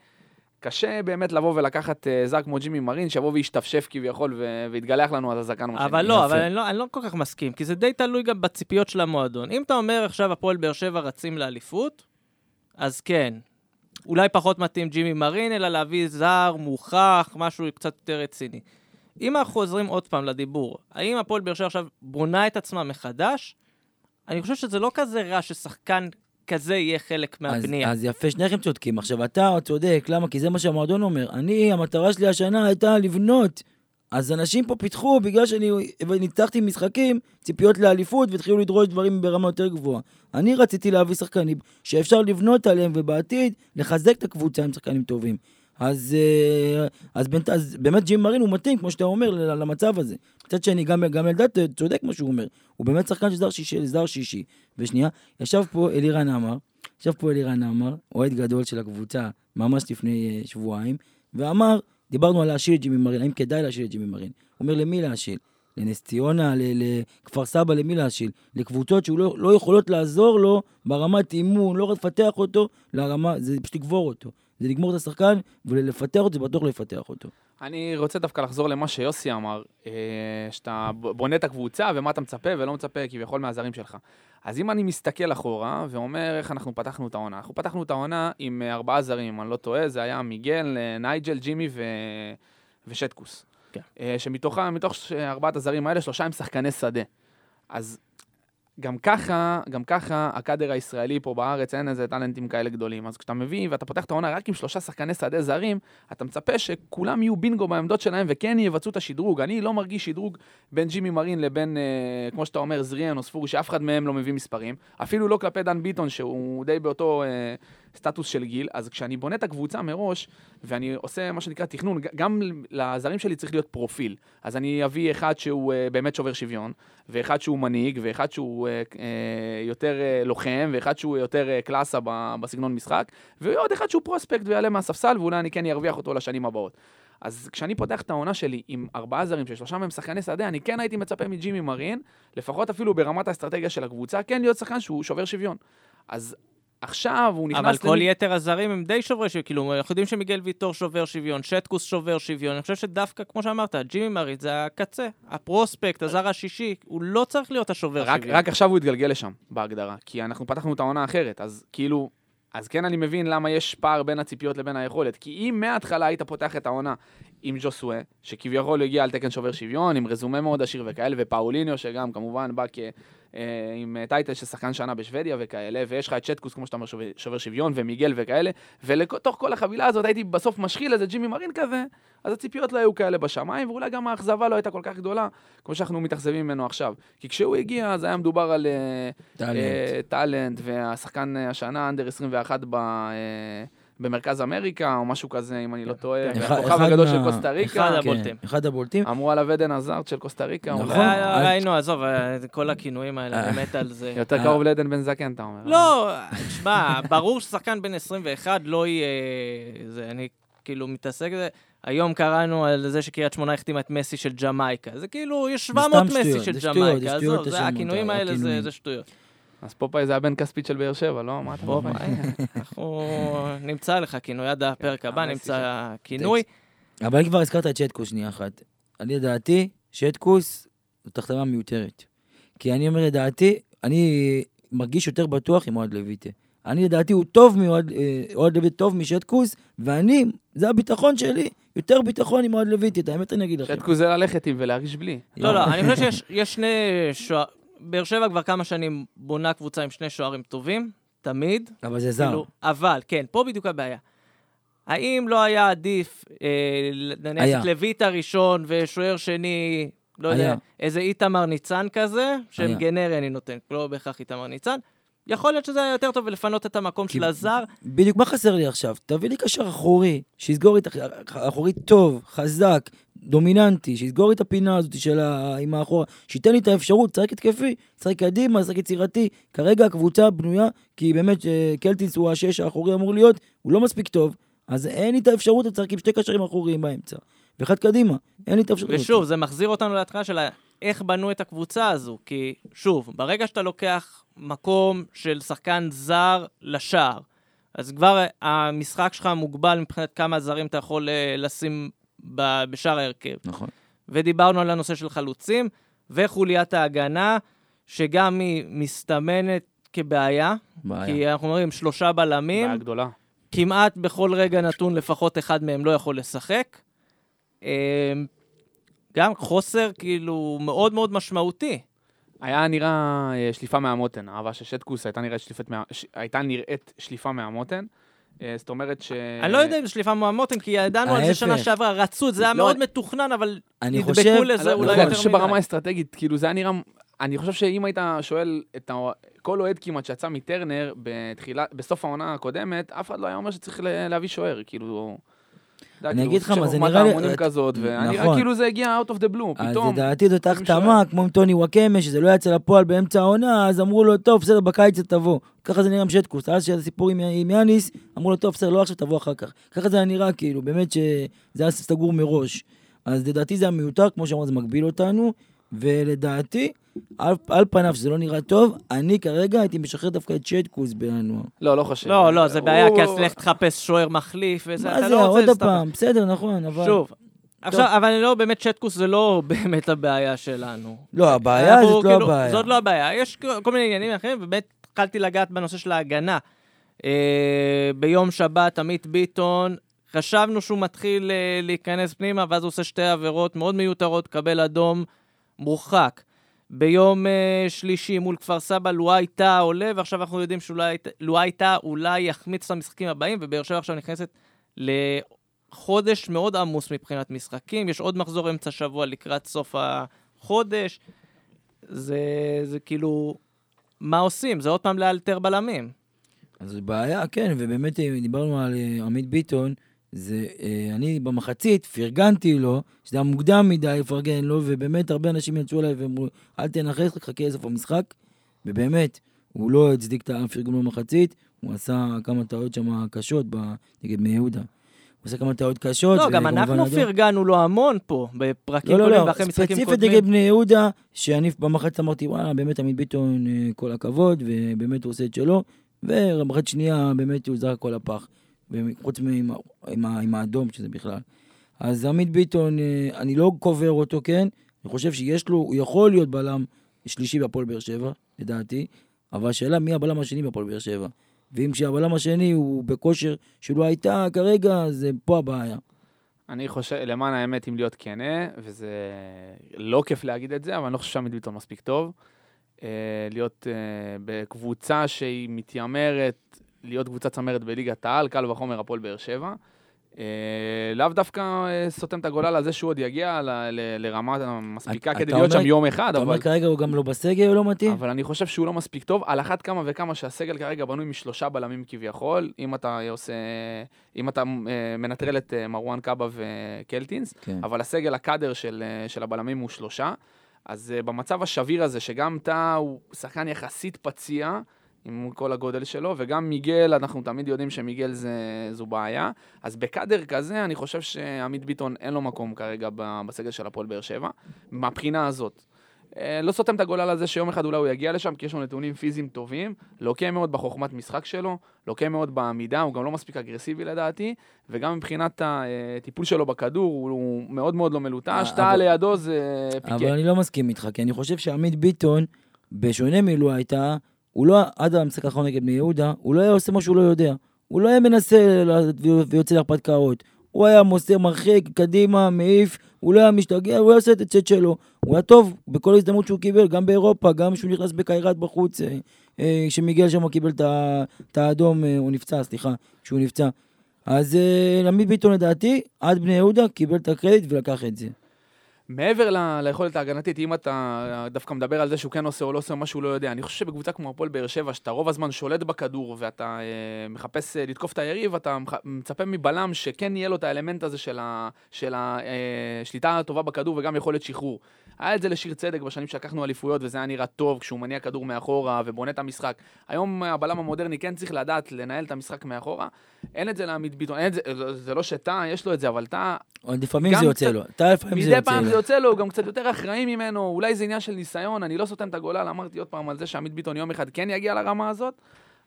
קשה באמת לבוא ולקחת זר כמו ג'ימי מרין, שיבוא וישתפשף כביכול ויתגלח לנו על הזקן. אבל לא, אבל אני לא כל כך מסכים, כי זה די תלוי גם בציפיות של המועדון. אם אתה אומר עכשיו הפועל באר שבע רצים לאליפות, אז כן, אולי פחות מתאים ג'ימי מרין, אלא להביא זר, מוכח, משהו קצת יותר רציני. אם אנחנו חוזרים עוד פעם לדיבור, האם הפועל באר שבע עכשיו בונה את עצמה מחדש? אני חושב שזה לא כזה רע ששחקן כזה יהיה חלק מהבנייה. אז יפה, שניכם צודקים. עכשיו, אתה צודק, למה? כי זה מה שהמועדון אומר. אני, המטרה שלי השנה הייתה לבנות. אז אנשים פה פיתחו, בגלל שאני ניצחתי משחקים, ציפיות לאליפות, והתחילו לדרוש דברים ברמה יותר גבוהה. אני רציתי להביא שחקנים שאפשר לבנות עליהם, ובעתיד לחזק את הקבוצה עם שחקנים טובים. אז באמת ג'ים מרין הוא מתאים, כמו שאתה אומר, למצב הזה. קצת שאני גם אלדד צודק מה שהוא אומר. הוא באמת שחקן שזר שישי. ושנייה, ישב פה אלירן עמר, אוהד גדול של הקבוצה, ממש לפני שבועיים, ואמר, דיברנו על להשיל את ג'ימי מרין, האם כדאי להשיל את ג'ימי מרין? הוא אומר, למי להשיל? לנס ציונה, לכפר סבא, למי להשיל? לקבוצות שהוא לא יכולות לעזור לו ברמת אימון, לא לפתח אותו, לרמה, זה פשוט לגבור אותו. זה לגמור את השחקן ולפתח אותו, זה בטוח לפתח אותו. אני רוצה דווקא לחזור למה שיוסי אמר, שאתה בונה את הקבוצה ומה אתה מצפה ולא מצפה כביכול מהזרים שלך. אז אם אני מסתכל אחורה ואומר איך אנחנו פתחנו את העונה, אנחנו פתחנו את העונה עם 4 זרים, אני לא טועה, זה היה מיגל, נייג'ל, ג'ימי ושטקוס. כן. שמתוך 4 הזרים האלה 3 הם שחקני שדה. אז גם ככה, הקאדר הישראלי פה בארץ, אין איזה טלנטים כאלה גדולים. אז כשאתה מביא ואתה פותח את העונה רק עם 3 שחקני שדה זרים, אתה מצפה שכולם יהיו בינגו בעמדות שלהם, וכן יבצעו את השדרוג. אני לא מרגיש שדרוג בין ג'ימי מרין לבין, כמו שאתה אומר, זריאן או ספורי, שאף אחד מהם לא מביא מספרים. אפילו לא כלפי דן ביטון, שהוא די באותו סטטוס של גיל. אז כשאני בונה את הקבוצה מראש, ואני עושה מה שנקרא תכנון, גם לזרים שלי צריך להיות פרופיל. אז אני אביא אחד שהוא באמת שובר שוויון, ואחד שהוא מנהיג, ואחד שהוא יותר לוחם, ואחד שהוא יותר קלאסה בסגנון משחק, ועוד אחד שהוא פרוספקט ויעלה מהספסל, ואולי אני כן ירוויח אותו לשנים הבאות. אז כשאני פותח את העונה שלי עם 4 זרים ש3 מהם שחקני שדה, אני כן הייתי מצפה מג'ימי מרין, לפחות אפילו ברמת האסטרטגיה של הקבוצה, כן להיות שחקן שהוא שובר שוויון. אז עכשיו הוא נכנס... אבל כל יתר הזרים הם די שוברי שוויון, כאילו, אנחנו יודעים שמיגל ויטור שובר שוויון, שטקוס שובר שוויון, אני חושב שדווקא, כמו שאמרת, ג'ימי מרין זה הקצה, הפרוספקט, הזר השישי, הוא לא צריך להיות השובר שוויון. רק עכשיו הוא התגלגל לשם, בהגדרה, כי אנחנו פתחנו את העונה אחרת, אז כאילו, אז כן אני מבין למה יש פער בין הציפיות לבין היכולת, כי אם מההתחלה היית פותח את העונה עם ג'וסואה, שכביכול הגיע על תקן שובר שוויון, עם רזומה מאוד עשיר וכאלה, ופאוליניו שגם כמובן בא עם טייטל של שחקן שנה בשוודיה וכאלה, ויש לך את שטקוס כמו שאתה אומר שובר שוויון ומיגל וכאלה, ולתוך כל החבילה הזאת הייתי בסוף משחיל איזה ג'ימי מרין כזה, אז הציפיות לא היו כאלה בשמיים, ואולי גם האכזבה לא הייתה כל כך גדולה, כמו שאנחנו מתאכזבים ממנו עכשיו. כי כשהוא הגיע, אז היה מדובר על טלנט, והשחקן השנה, אנדר 21 במרכז אמריקה, או משהו כזה, אם אני לא טועה, והכוכב הגדול של קוסטה ריקה. אחד הבולטים. אמרו עליו עדן עזרת של קוסטה ריקה. נכון. ראינו, עזוב, כל הכינויים האלה, באמת על זה. יותר קרוב לעדן בן זקן, אתה אומר. לא, תשמע, ברור ששחקן בן 21 לא יהיה, אני כאילו מתעסק בזה, היום קראנו על זה שקריית שמונה החתימה את מסי של ג'מייקה, זה כאילו, יש 700 מסי של ג'מייקה, עזוב, הכינויים האלה זה שטויות. אז פופאי זה הבן כספית של באר שבע, לא? מה אתה פופאי? אנחנו נמצא לך כינוי, עד הפרק הבא נמצא כינוי. אבל כבר הזכרת את שטקוס שנייה אחת. אני לדעתי, שטקוס זו תחתמה מיותרת. כי אני אומר לדעתי, אני מרגיש יותר בטוח עם עוד לויטה. אני לדעתי הוא טוב מאוד, אוהד לויט טוב משטקוס, ואני, זה הביטחון שלי, יותר ביטחון עם אוהד לויט, האמת אני אגיד לכם. שטקוס זה ללכת עם ולהריש בלי. לא, לא, אני חושב שיש שני שוער, באר שבע כבר כמה שנים בונה קבוצה עם שני שוערים טובים, תמיד. אבל זה זר. אבל, כן, פה בדיוק הבעיה. האם לא היה עדיף, נניח את לויט הראשון ושוער שני, לא יודע, איזה איתמר ניצן כזה, שם גנרי אני נותן, לא בהכרח איתמר ניצן, יכול להיות שזה היה יותר טוב ולפנות את המקום של הזר. בדיוק, מה חסר לי עכשיו? תביא לי קשר אחורי, שיסגור את אחורי טוב, חזק, דומיננטי, שיסגור את הפינה הזאת של עם האחורה, שיתן לי את האפשרות, צריך התקפי, צריך קדימה, צריך יצירתי. כרגע הקבוצה בנויה, כי באמת קלטינס הוא השש האחורי אמור להיות, הוא לא מספיק טוב, אז אין לי את האפשרות, צריך עם שתי קשרים אחוריים באמצע, ואחד קדימה, אין לי את האפשרות. ושוב, זה מחזיר אותנו להתחלה של איך בנו את הקבוצה הזו, כי שוב, ברגע שאתה לוקח מקום של שחקן זר לשער, אז כבר המשחק שלך מוגבל מבחינת כמה זרים אתה יכול לשים בשער ההרכב. נכון. ודיברנו על הנושא של חלוצים, וחוליית ההגנה, שגם היא מסתמנת כבעיה, כי אנחנו אומרים שלושה בלמים, בעיה גדולה. כמעט בכל רגע נתון לפחות אחד מהם לא יכול לשחק, גם חוסר כאילו מאוד מאוד משמעותי. היה נראה שליפה מהמותן, אהבה ששטקוס הייתה נראית שליפה מהמותן, זאת אומרת ש... אני לא יודע אם זה שליפה מהמותן, כי ידענו על זה שנה שעברה, רצות, זה היה מאוד מתוכנן, אבל נדבקו לזה אולי יותר מדי. אני חושב שברמה האסטרטגית, כאילו זה היה נראה... אני חושב שאם היית שואל את כל אוהד כמעט שיצא מטרנר בסוף העונה הקודמת, אף אחד לא היה אומר שצריך להביא שוער, כאילו... אני אגיד לך מה, זה נראה לי... ואני נראה כאילו זה הגיע out of the blue, פתאום... אז לדעתי זאת החתמה, כמו עם טוני וואקמה, שזה לא יצא לפועל באמצע העונה, אז אמרו לו, טוב, בסדר, בקיץ זה תבוא. ככה זה נראה עם שטקוס, אז שזה סיפור עם יאניס, אמרו לו, טוב, בסדר, לא עכשיו תבוא אחר כך. ככה זה נראה כאילו, באמת שזה היה סגור מראש. אז לדעתי זה המיותר, כמו שאמרו, זה מגביל אותנו, ולדעתי, על פניו שזה לא נראה טוב, אני כרגע הייתי משחרר דווקא את שטקוס בינואר. לא, לא חושב. לא, לא, זה בעיה, כי אז לך תחפש שוער מחליף, וזה אתה לא רוצה... עוד הפעם, בסדר, נכון, אבל... שוב, עכשיו, אבל לא, באמת שטקוס זה לא באמת הבעיה שלנו. לא, הבעיה זאת לא הבעיה. זאת לא הבעיה, יש כל מיני עניינים אחרים, ובאמת התחלתי לגעת בנושא של ההגנה. ביום שבת, עמית ביטון, חשבנו שהוא מתחיל להיכנס פנימה, ואז הוא עושה שתי עבירות מאוד מיותרות, קבל אדום מורחק. ביום שלישי מול כפר סבא, לואיטה עולה, ועכשיו אנחנו יודעים שלואיטה אולי יחמיץ את המשחקים הבאים, ובאר שבע עכשיו נכנסת לחודש מאוד עמוס מבחינת משחקים, יש עוד מחזור אמצע שבוע לקראת סוף החודש, זה כאילו, מה עושים? זה עוד פעם לאלתר בלמים. אז זה בעיה, כן, ובאמת דיברנו על עמית ביטון, זה, אני במחצית פרגנתי לו, שזה היה מוקדם מדי לפרגן לו, ובאמת הרבה אנשים יצאו אליי ואמרו, אל תנחש, חכה לסוף המשחק, ובאמת, הוא לא הצדיק את הפרגון במחצית, הוא עשה כמה טעויות שם קשות נגד בני יהודה. הוא עשה כמה טעויות קשות. לא, גם אנחנו פרגנו לו המון פה, בפרקים קודמים ואחרי משחקים קודמים. ספציפית נגד בני יהודה, שאני במחצית אמרתי, וואלה, באמת עמית ביטון כל הכבוד, ובאמת הוא עושה את שלו, ובמחצית שנייה באמת הוא זרק כל הפח. חוץ עם האדום שזה בכלל. אז עמית ביטון, אני לא קובר אותו, כן? אני חושב שיש לו, הוא יכול להיות בלם שלישי בהפועל באר שבע, לדעתי, אבל השאלה מי הבלם השני בהפועל באר שבע. ואם כשהבלם השני הוא בכושר שלא הייתה כרגע, זה פה הבעיה. אני חושב, למען האמת, אם להיות כנה, וזה לא כיף להגיד את זה, אבל אני לא חושב שעמית ביטון מספיק טוב. להיות בקבוצה שהיא מתיימרת, להיות קבוצה צמרת בליגת העל, קל וחומר הפועל באר שבע. לאו דווקא סותם את הגולל על זה שהוא עוד יגיע לרמה מספיקה כדי להיות שם יום אחד. אתה אומר כרגע הוא גם לא בסגל, הוא לא מתאים? אבל אני חושב שהוא לא מספיק טוב. על אחת כמה וכמה שהסגל כרגע בנוי משלושה בלמים כביכול. אם אתה מנטרל את מרואן קאבה וקלטינס, אבל הסגל הקדר של הבלמים הוא שלושה. אז במצב השביר הזה, שגם אתה הוא שחקן יחסית פציע, עם כל הגודל שלו, וגם מיגל, אנחנו תמיד יודעים שמיגל זו בעיה, אז בקדר כזה אני חושב שעמית ביטון אין לו מקום כרגע בסגל של הפועל באר שבע, מהבחינה הזאת. לא סותם את הגולל על זה שיום אחד אולי הוא יגיע לשם, כי יש לו נתונים פיזיים טובים, לוקה מאוד בחוכמת משחק שלו, לוקה מאוד בעמידה, הוא גם לא מספיק אגרסיבי לדעתי, וגם מבחינת הטיפול שלו בכדור, הוא מאוד מאוד לא מלוטש, תא לידו זה פיקה. אבל אני לא מסכים איתך, כי אני חושב שעמית ביטון, בשונה מלו הייתה, הוא לא, עד המשחק האחרון נגד בני יהודה, הוא לא היה עושה מה שהוא לא יודע. הוא לא היה מנסה ויוצא להרפתקאות. הוא היה מוסר מרחיק, קדימה, מעיף, הוא לא היה משתגע, הוא היה עושה את הצד שלו. הוא היה טוב בכל הזדמנות שהוא קיבל, גם באירופה, גם שהוא נכנס בקיירת בחוץ, כשמיגל שם הוא קיבל את האדום, הוא נפצע, סליחה, שהוא נפצע. אז עמית ביטון לדעתי, עד בני יהודה, קיבל את הקרדיט ולקח את זה. מעבר ליכולת ההגנתית, אם אתה דווקא מדבר על זה שהוא כן עושה או לא עושה, מה שהוא לא יודע, אני חושב שבקבוצה כמו הפועל באר שבע, שאתה רוב הזמן שולט בכדור ואתה מחפש לתקוף את היריב, אתה מצפה מבלם שכן יהיה לו את האלמנט הזה של השליטה הטובה בכדור וגם יכולת שחרור. היה את זה לשיר צדק בשנים שלקחנו אליפויות, וזה היה נראה טוב כשהוא מניע כדור מאחורה ובונה את המשחק. היום הבלם המודרני כן צריך לדעת לנהל את המשחק מאחורה. אין את זה לעמית ביטון, זה לא שטע, יש לו את זה, אבל אתה... לפעמים זה יוצא לו. מדי פעם זה יוצא לו, הוא גם קצת יותר אחראי ממנו, אולי זה עניין של ניסיון, אני לא סותם את הגולל, אמרתי עוד פעם על זה שעמית ביטון יום אחד כן יגיע לרמה הזאת,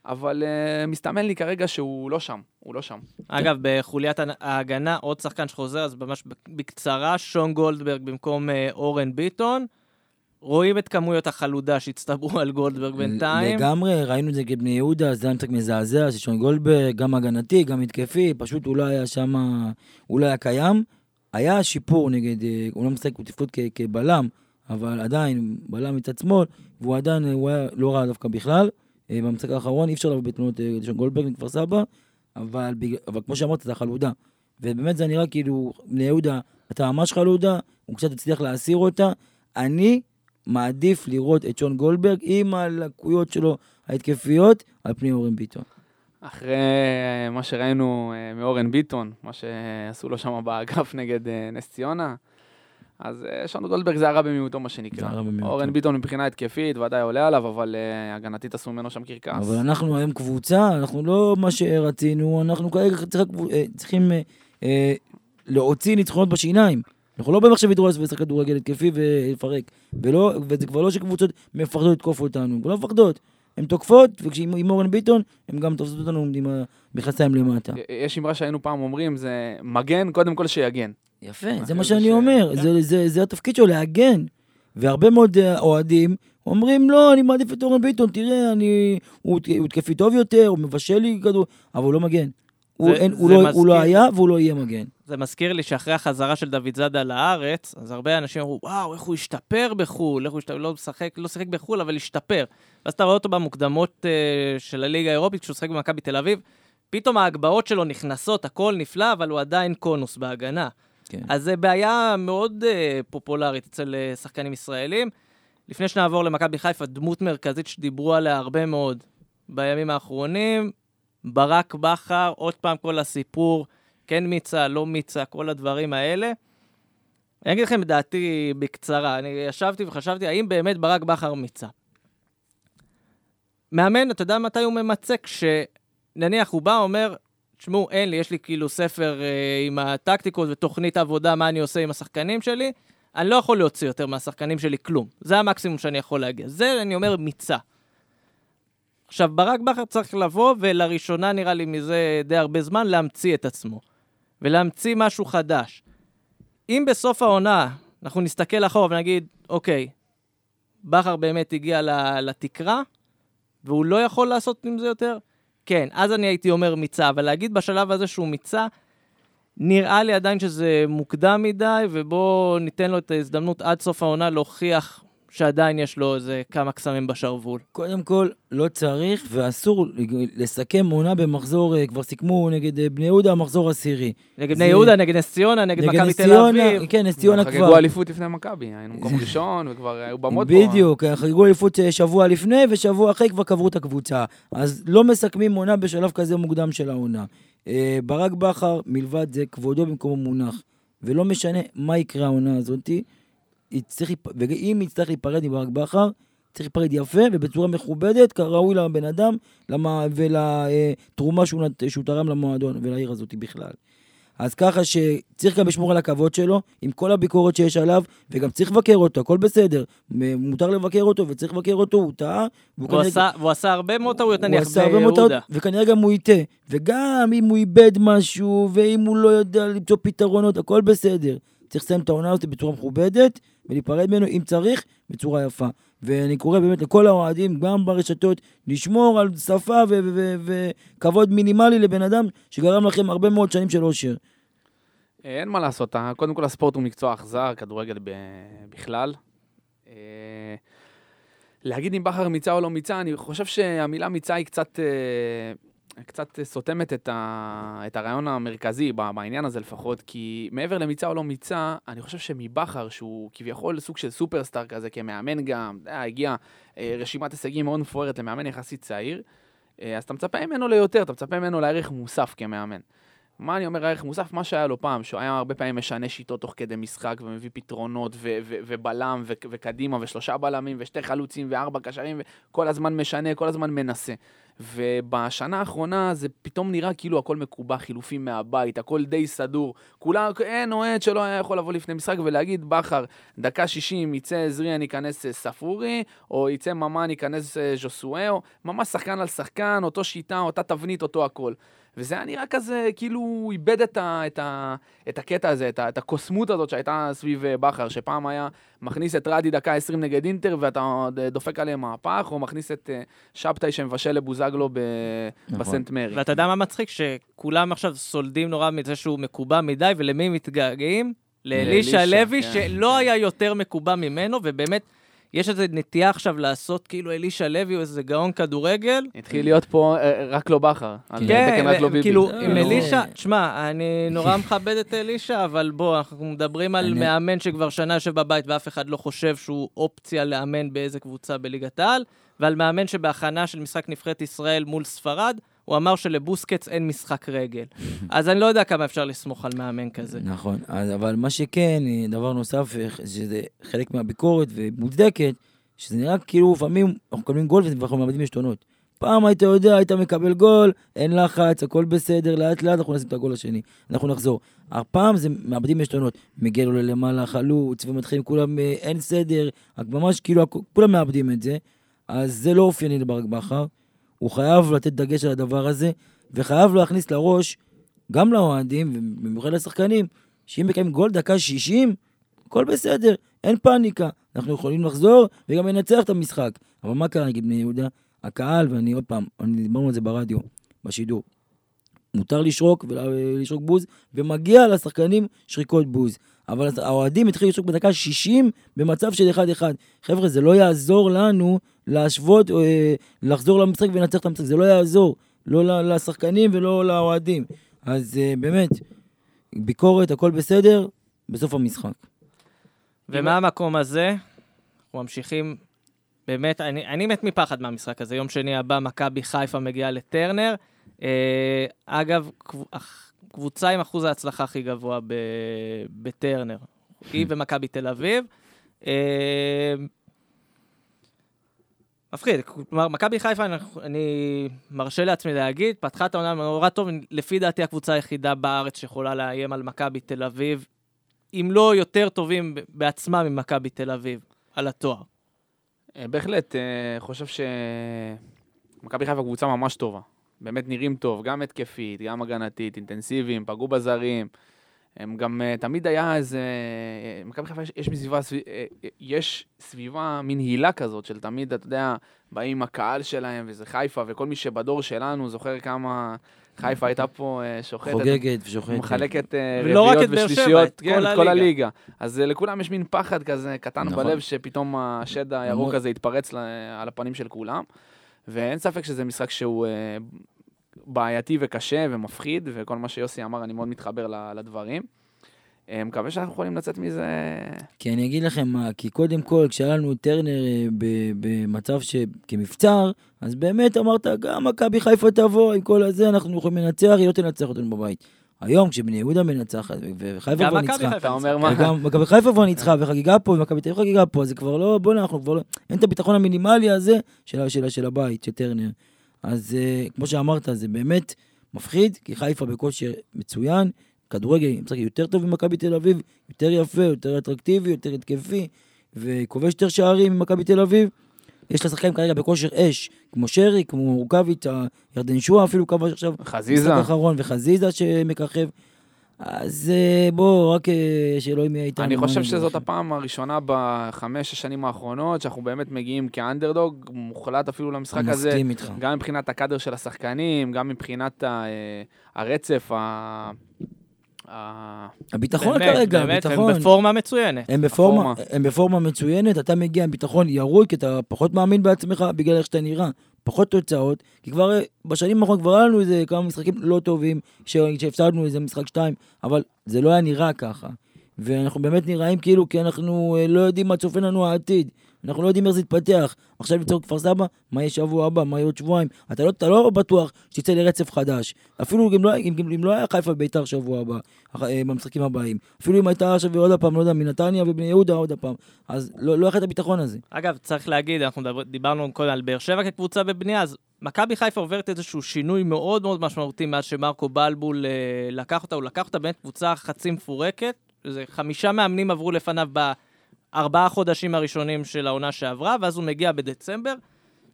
אבל מסתמן לי כרגע שהוא לא שם, הוא לא שם. אגב, בחוליית ההגנה, עוד שחקן שחוזר, אז ממש בקצרה, שון גולדברג במקום אורן ביטון, רואים את כמויות החלודה שהצטברו על גולדברג בינתיים. לגמרי, ראינו את זה כבני יהודה, זה היה מצחק מזעזע, ששון גולדברג, גם הגנתי, גם התקפי, פשוט הוא לא היה שם, הוא לא היה קיים. היה שיפור נגד, הוא לא מסתכל בתפקוד כבלם, אבל עדיין, בלם מצד שמאל, והוא עדיין, הוא היה לא רע דווקא בכלל. במשחק האחרון, אי אפשר לבוא בתלונות לשון גולדברג מכפר סבא, אבל כמו שאמרת, אתה חלודה. ובאמת זה נראה כאילו, בני יהודה, אתה ממש חלודה, הוא קצת הצליח להסיר אותה. אני מעדיף לראות את שון גולדברג עם הלקויות שלו ההתקפיות על פני אורן ביטון. אחרי מה שראינו מאורן ביטון, מה שעשו לו שם באגף נגד נס ציונה, אז שון גולדברג זה הרע במיעוטו, מה שנקרא. אורן ביטון מבחינה התקפית, ודאי עולה עליו, אבל הגנתית עשו ממנו שם קרקס. אבל אנחנו היום קבוצה, אנחנו לא מה שרצינו, אנחנו כרגע צריכים להוציא ניצחונות בשיניים. אנחנו לא באים עכשיו לדרוס ולשחק כדורגל התקפי ולפרק. וזה כבר לא שקבוצות מפחדות לתקוף אותנו, לא מפחדות. הן תוקפות, וכשעם אורן ביטון, הן גם תופסות אותנו עומדים בחציים למטה. יש אמרה שהיינו פעם אומרים, זה מגן, קודם כל שיגן. יפה, זה מה שאני אומר, זה התפקיד שלו, להגן. והרבה מאוד אוהדים אומרים, לא, אני מעדיף את אורן ביטון, תראה, הוא תקפי טוב יותר, הוא מבשל לי כדור, אבל הוא לא מגן. הוא לא היה והוא לא יהיה מגן. זה מזכיר לי שאחרי החזרה של דוד זאדה לארץ, אז הרבה אנשים אמרו, וואו, איך הוא השתפר בחול, לא שחק בחול, אבל השתפר. ואז אתה רואה אותו במוקדמות של הליגה האירופית, כשהוא שחק במכבי בתל אביב, פתאום ההגבהות שלו נכנסות, הכל נפלא, אבל הוא עדיין קונוס בהגנה. אז זה בעיה מאוד פופולרית אצל שחקנים ישראלים. לפני שנעבור למכבי חיפה, דמות מרכזית שדיברו עליה הרבה מאוד בימים האחרונים, ברק בחר, עוד פעם כל הסיפור, כן מיצה, לא מיצה, כל הדברים האלה. אני אגיד לכם בדעתי בקצרה, אני ישבתי וחשבתי, האם באמת ברק בחר מיצה? מאמן, אתה יודע מתי הוא ממצק? שנניח הוא בא, אומר, תשמעו, אין לי, יש לי כאילו ספר עם הטקטיקות ותוכנית עבודה, מה אני עושה עם השחקנים שלי, אני לא יכול להוציא יותר מהשחקנים שלי כלום. זה המקסימום שאני יכול להגיע. זה, אני אומר, מיצה. עכשיו, ברק בחר צריך לבוא, ולראשונה נראה לי מזה די הרבה זמן, להמציא את עצמו, ולהמציא משהו חדש. אם בסוף העונה אנחנו נסתכל אחורה ונגיד, אוקיי, בחר באמת הגיע לתקרה, והוא לא יכול לעשות עם זה יותר, כן, אז אני הייתי אומר מיצה, אבל להגיד בשלב הזה שהוא מיצה, נראה לי עדיין שזה מוקדם מדי, ובוא ניתן לו את ההזדמנות עד סוף העונה להוכיח שעדיין יש לו איזה כמה קסמים בשרבול. קודם כל, לא צריך ואסור לסכם עונה במחזור, כבר סיכמו נגד בני יהודה, מחזור עשירי. נגד בני יהודה, נגד נס ציונה, נגד מכבי תל אביב. כן, נס ציונה כבר. חגגו אליפות לפני מכבי, היינו מקום ראשון, וכבר היו במות פה. בדיוק, חגגו אליפות שבוע לפני, ושבוע אחרי כבר קברו את הקבוצה. אז לא מסכמים עונה בשלב כזה מוקדם של העונה. ברק בחר, מלבד זה, כבודו במקום מונח. ולא משנה מה יקרה העונה הזאת. ואם יצטרך להיפרד מברק בחר, צריך להיפרד יפה ובצורה מכובדת, כראוי לבן אדם ולתרומה שהוא תרם למועדון ולעיר הזאת בכלל. אז ככה שצריך גם לשמור על הכבוד שלו, עם כל הביקורת שיש עליו, וגם צריך לבקר אותו, הכל בסדר. מותר לבקר אותו וצריך לבקר אותו, הוא טעה. והוא עשה הרבה מאוד טעויות, אני אחזור ביהודה. וכנראה גם הוא יטעה, וגם אם הוא איבד משהו, ואם הוא לא יודע למצוא פתרונות, הכל בסדר. צריך לסיים את העונה הזאת בצורה מכובדת, ולהיפרד ממנו אם צריך, בצורה יפה. ואני קורא באמת לכל האוהדים, גם ברשתות, לשמור על שפה וכבוד מינימלי לבן אדם, שגרם לכם הרבה מאוד שנים של אושר. אין מה לעשות, קודם כל הספורט הוא מקצוע אכזר, כדורגל בכלל. להגיד אם בחר מיצה או לא מיצה, אני חושב שהמילה מיצה היא קצת סותמת את הרעיון המרכזי בעניין הזה לפחות, כי מעבר למיצה או לא מיצה, אני חושב שמבחר, שהוא כביכול סוג של סופרסטאר כזה, כמאמן גם, הגיע רשימת הישגים מאוד מפוארת למאמן יחסית צעיר, אז אתה מצפה ממנו ליותר, אתה מצפה ממנו לערך מוסף כמאמן. מה אני אומר הערך מוסף? מה שהיה לו פעם, שהוא היה הרבה פעמים משנה שיטות תוך כדי משחק, ומביא פתרונות, ובלם, וקדימה, ושלושה בלמים, ושתי חלוצים, וארבע קשרים, וכל הזמן משנה, כל הזמן מנסה. ובשנה האחרונה זה פתאום נראה כאילו הכל מקובע, חילופים מהבית, הכל די סדור, אין אוהד שלא היה יכול לבוא לפני משחק ולהגיד, בחר, דקה 60 יצא עזרי, אני אכנס ספורי, או יצא ממה, אני אכנס ז'וסואה, או ממש שחקן על שחקן, אותו שיטה, אותה תבנית, אותו הכל. וזה היה נראה כזה, כאילו הוא איבד את הקטע הזה, את הקוסמות הזאת שהייתה סביב בחר, שפעם היה מכניס את רדי דקה 20 נגד אינטר, ואתה דופק עליהם מהפך, או מכניס את שבתאי שמבשל לבוזגלו בסנט מרי. ואתה יודע מה מצחיק? שכולם עכשיו סולדים נורא מזה שהוא מקובע מדי, ולמי מתגעגעים? לאלישע לוי, שלא היה יותר מקובע ממנו, ובאמת... יש איזו נטייה עכשיו לעשות כאילו אלישע לוי או איזה גאון כדורגל. התחיל להיות פה רק לא בחר. כן, כאילו עם אלישע, תשמע, אני נורא מכבד את אלישע, אבל בוא, אנחנו מדברים על מאמן שכבר שנה יושב בבית ואף אחד לא חושב שהוא אופציה לאמן באיזה קבוצה בליגת העל, ועל מאמן שבהכנה של משחק נבחרת ישראל מול ספרד, הוא אמר שלבוסקץ אין משחק רגל. אז אני לא יודע כמה אפשר לסמוך על מאמן כזה. נכון, אבל מה שכן, דבר נוסף, שזה חלק מהביקורת ומודדקת, שזה נראה כאילו פעמים, אנחנו מקבלים גול ואנחנו מאבדים משתונות. פעם היית יודע, היית מקבל גול, אין לחץ, הכל בסדר, לאט לאט אנחנו נשים את הגול השני, אנחנו נחזור. הפעם זה מאבדים משתונות, מגיע לו למעלה, חלוץ, ומתחילים כולם, אין סדר, ממש כאילו, כולם מאבדים את זה, אז זה לא אופייני לברק בכר. הוא חייב לתת דגש על הדבר הזה, וחייב להכניס לראש, גם לאוהדים, ובמיוחד לשחקנים, שאם מקיים גול דקה 60, הכל בסדר, אין פאניקה, אנחנו יכולים לחזור, וגם ננצח את המשחק. אבל מה קרה, נגיד בני יהודה? הקהל, ואני עוד פעם, אני דיברנו על זה ברדיו, בשידור, מותר לשרוק, ולשרוק בוז, ומגיע לשחקנים שריקות בוז. אבל האוהדים התחיל לשרוק בדקה 60, במצב של 1-1. חבר'ה, זה לא יעזור לנו, להשוות, לחזור למשחק ולנצח את המשחק, זה לא יעזור, לא לשחקנים ולא לאוהדים. אז באמת, ביקורת, הכל בסדר, בסוף המשחק. ומה המקום הזה? אנחנו ממשיכים, באמת, אני מת מפחד מהמשחק הזה, יום שני הבא, מכבי חיפה מגיעה לטרנר, אגב, קבוצה עם אחוז ההצלחה הכי גבוה בטרנר, היא ומכבי תל אביב, מפחיד, כלומר, מכבי חיפה, אני מרשה לעצמי להגיד, פתחה את העונה נורא טוב, לפי דעתי הקבוצה היחידה בארץ שיכולה לאיים על מכבי תל אביב, אם לא יותר טובים בעצמה ממכבי תל אביב, על התואר. בהחלט, חושב שמכבי חיפה קבוצה ממש טובה, באמת נראים טוב, גם התקפית, גם הגנתית, אינטנסיביים, פגעו בזרים, הם גם תמיד היה איזה, מכבי חיפה יש סביבה מין הילה כזאת של תמיד, אתה יודע, באים הקהל שלהם וזה חיפה, וכל מי שבדור שלנו זוכר כמה חיפה הייתה פה שוחטת. חוגגת ושוחטת. מחלקת רביעיות ושלישיות, כל הליגה. אז לכולם יש מין פחד כזה קטן בלב שפתאום השד הירוק הזה יתפרץ על הפנים של כולם, ואין ספק שזה משחק שהוא... בעייתי וקשה ומפחיד, וכל מה שיוסי אמר, אני מאוד מתחבר לדברים. מקווה שאנחנו יכולים לצאת מזה... כי אני אגיד לכם מה, כי קודם כל, כשהיה לנו טרנר במצב כמבצר, אז באמת אמרת, גם מכבי חיפה תבוא, עם כל הזה אנחנו יכולים לנצח, היא לא תנצח אותנו בבית. היום, כשבני יהודה מנצחת, וחיפה כבר ניצחה. אתה אומר מה? גם מכבי חיפה כבר ניצחה, וחגיגה פה, ומכבי תל אביב חגיגה פה, אז זה כבר לא, בוא אנחנו כבר לא... אין את הביטחון המינימלי הזה של הבית, של טרנר. אז כמו שאמרת, זה באמת מפחיד, כי חיפה בכושר מצוין, כדורגל משחק יותר טוב ממכבי תל אביב, יותר יפה, יותר אטרקטיבי, יותר התקפי, וכובש יותר שערים ממכבי תל אביב. יש לה שחקנים כרגע בכושר אש, כמו שרי, כמו רוקביץ', ירדן שועה אפילו כבש עכשיו, חזיזה. וחזיזה שמככב. אז בואו, רק שאלוהים יהיה איתנו. אני חושב שזאת הפעם הראשונה בחמש השנים האחרונות, שאנחנו באמת מגיעים כאנדרדוג, מוחלט אפילו למשחק הזה, גם מבחינת הקדר של השחקנים, גם מבחינת הרצף, הביטחון כרגע, הם בפורמה מצוינת. הם בפורמה מצוינת, אתה מגיע עם ביטחון ירוי, כי אתה פחות מאמין בעצמך, בגלל איך שאתה נראה. פחות תוצאות, כי כבר בשנים האחרונות כבר היה לנו איזה כמה משחקים לא טובים, שהפסדנו איזה משחק 2, אבל זה לא היה נראה ככה. ואנחנו באמת נראים כאילו, כי אנחנו לא יודעים מה צופן לנו העתיד, אנחנו לא יודעים איך זה יתפתח. עכשיו יצאו כפר סבא, מה יהיה שבוע הבא, מה יהיה עוד שבועיים. אתה לא בטוח שתצא לרצף חדש. אפילו אם לא היה חיפה ביתר שבוע הבא, במשחקים הבאים. אפילו אם הייתה עכשיו עוד הפעם, לא יודע, מנתניה ובני יהודה עוד הפעם. אז לא יחד הביטחון הזה. אגב, צריך להגיד, אנחנו דיברנו קודם על באר שבע כקבוצה בבנייה, אז מכבי חיפה עוברת איזשהו שינוי מאוד מאוד משמעותי מאז שמרקו בלבול לקח אותה, הוא לקח אותה בין קבוצה חצי מפורקת, זה 5 מאמנים עברו לפניו ב 4 חודשים הראשונים של העונה שעברה, ואז הוא מגיע בדצמבר.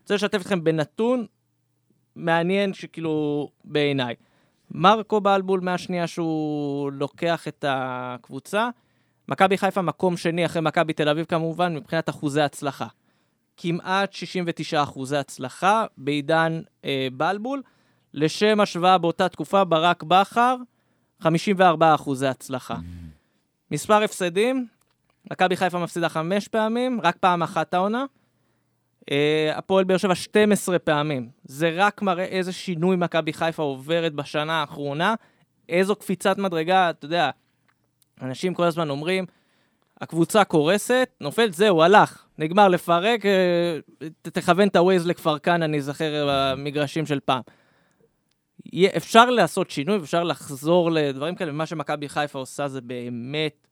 רוצה לשתף אתכם בנתון מעניין שכאילו בעיניי. מרקו בלבול מהשנייה שהוא לוקח את הקבוצה. מכבי חיפה מקום שני אחרי מכבי תל אביב כמובן, מבחינת אחוזי הצלחה. כמעט 69% הצלחה בעידן בלבול. לשם השוואה באותה תקופה ברק בחר, 54% הצלחה. מספר הפסדים, מכבי חיפה מפסידה 5 פעמים, רק פעם אחת העונה. הפועל באר שבע 12 פעמים. זה רק מראה איזה שינוי מכבי חיפה עוברת בשנה האחרונה, איזו קפיצת מדרגה, אתה יודע, אנשים כל הזמן אומרים, הקבוצה קורסת, נופל, זהו, הלך, נגמר לפרק, תכוון את הווייז לכפר כאן, אני זכר במגרשים של פעם. אפשר לעשות שינוי, אפשר לחזור לדברים כאלה, ומה שמכבי חיפה עושה זה באמת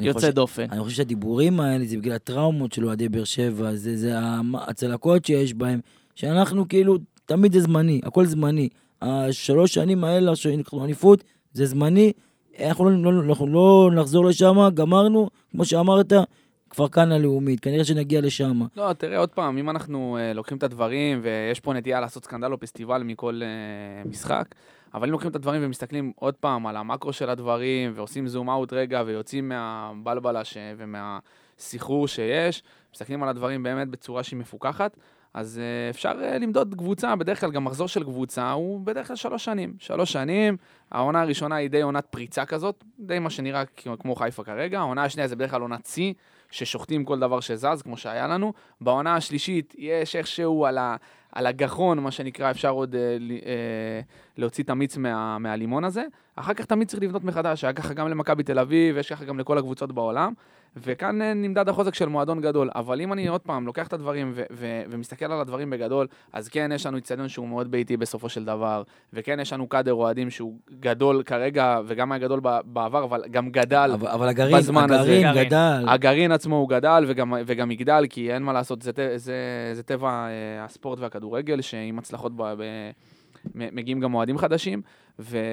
יוצא דופן. אני חושב שהדיבורים האלה, זה בגלל הטראומות של אוהדי באר שבע, זה הצלקות שיש בהם, שאנחנו כאילו, תמיד זה זמני, הכל זמני. 3 שנים האלה, עניפות, זה זמני, אנחנו לא נחזור לשם, גמרנו, כמו שאמרת, כבר כאן הלאומית, כנראה שנגיע לשם. לא, תראה עוד פעם, אם אנחנו לוקחים את הדברים, ויש פה נטייה לעשות סקנדל או פסטיבל מכל משחק, אבל אם לוקחים את הדברים ומסתכלים עוד פעם על המקרו של הדברים, ועושים זום אאוט רגע, ויוצאים מהבלבלה ומהסיחור שיש, מסתכלים על הדברים באמת בצורה שהיא מפוקחת, אז אפשר למדוד קבוצה, בדרך כלל גם מחזור של קבוצה הוא בדרך כלל 3 שנים. 3 שנים, העונה הראשונה היא די עונת פריצה כזאת, די מה שנראה כמו חיפה כרגע, העונה השנייה זה בדרך כלל עונת צי, ששוחטים כל דבר שזז, כמו שהיה לנו. בעונה השלישית יש איכשהו על הגחון, מה שנקרא, אפשר עוד להוציא את המיץ מהלימון הזה. אחר כך תמיד צריך לבנות מחדש, היה ככה גם למכבי תל אביב, ויש ככה גם לכל הקבוצות בעולם. וכאן נמדד החוזק של מועדון גדול. אבל אם אני עוד פעם לוקח את הדברים ומסתכל על הדברים בגדול, אז כן, יש לנו איצטדיון שהוא מאוד ביתי בסופו של דבר, וכן, יש לנו קאדר אוהדים שהוא גדול כרגע, וגם היה גדול בעבר, אבל גם גדל בזמן הזה. אבל הגרעין גדל. הגרעין עצמו הוא גדל, וגם יגדל, כי אין מה לעשות, זה טבע הספורט והכדורגל, שעם הצלחות מגיעים גם מועדים חדשים,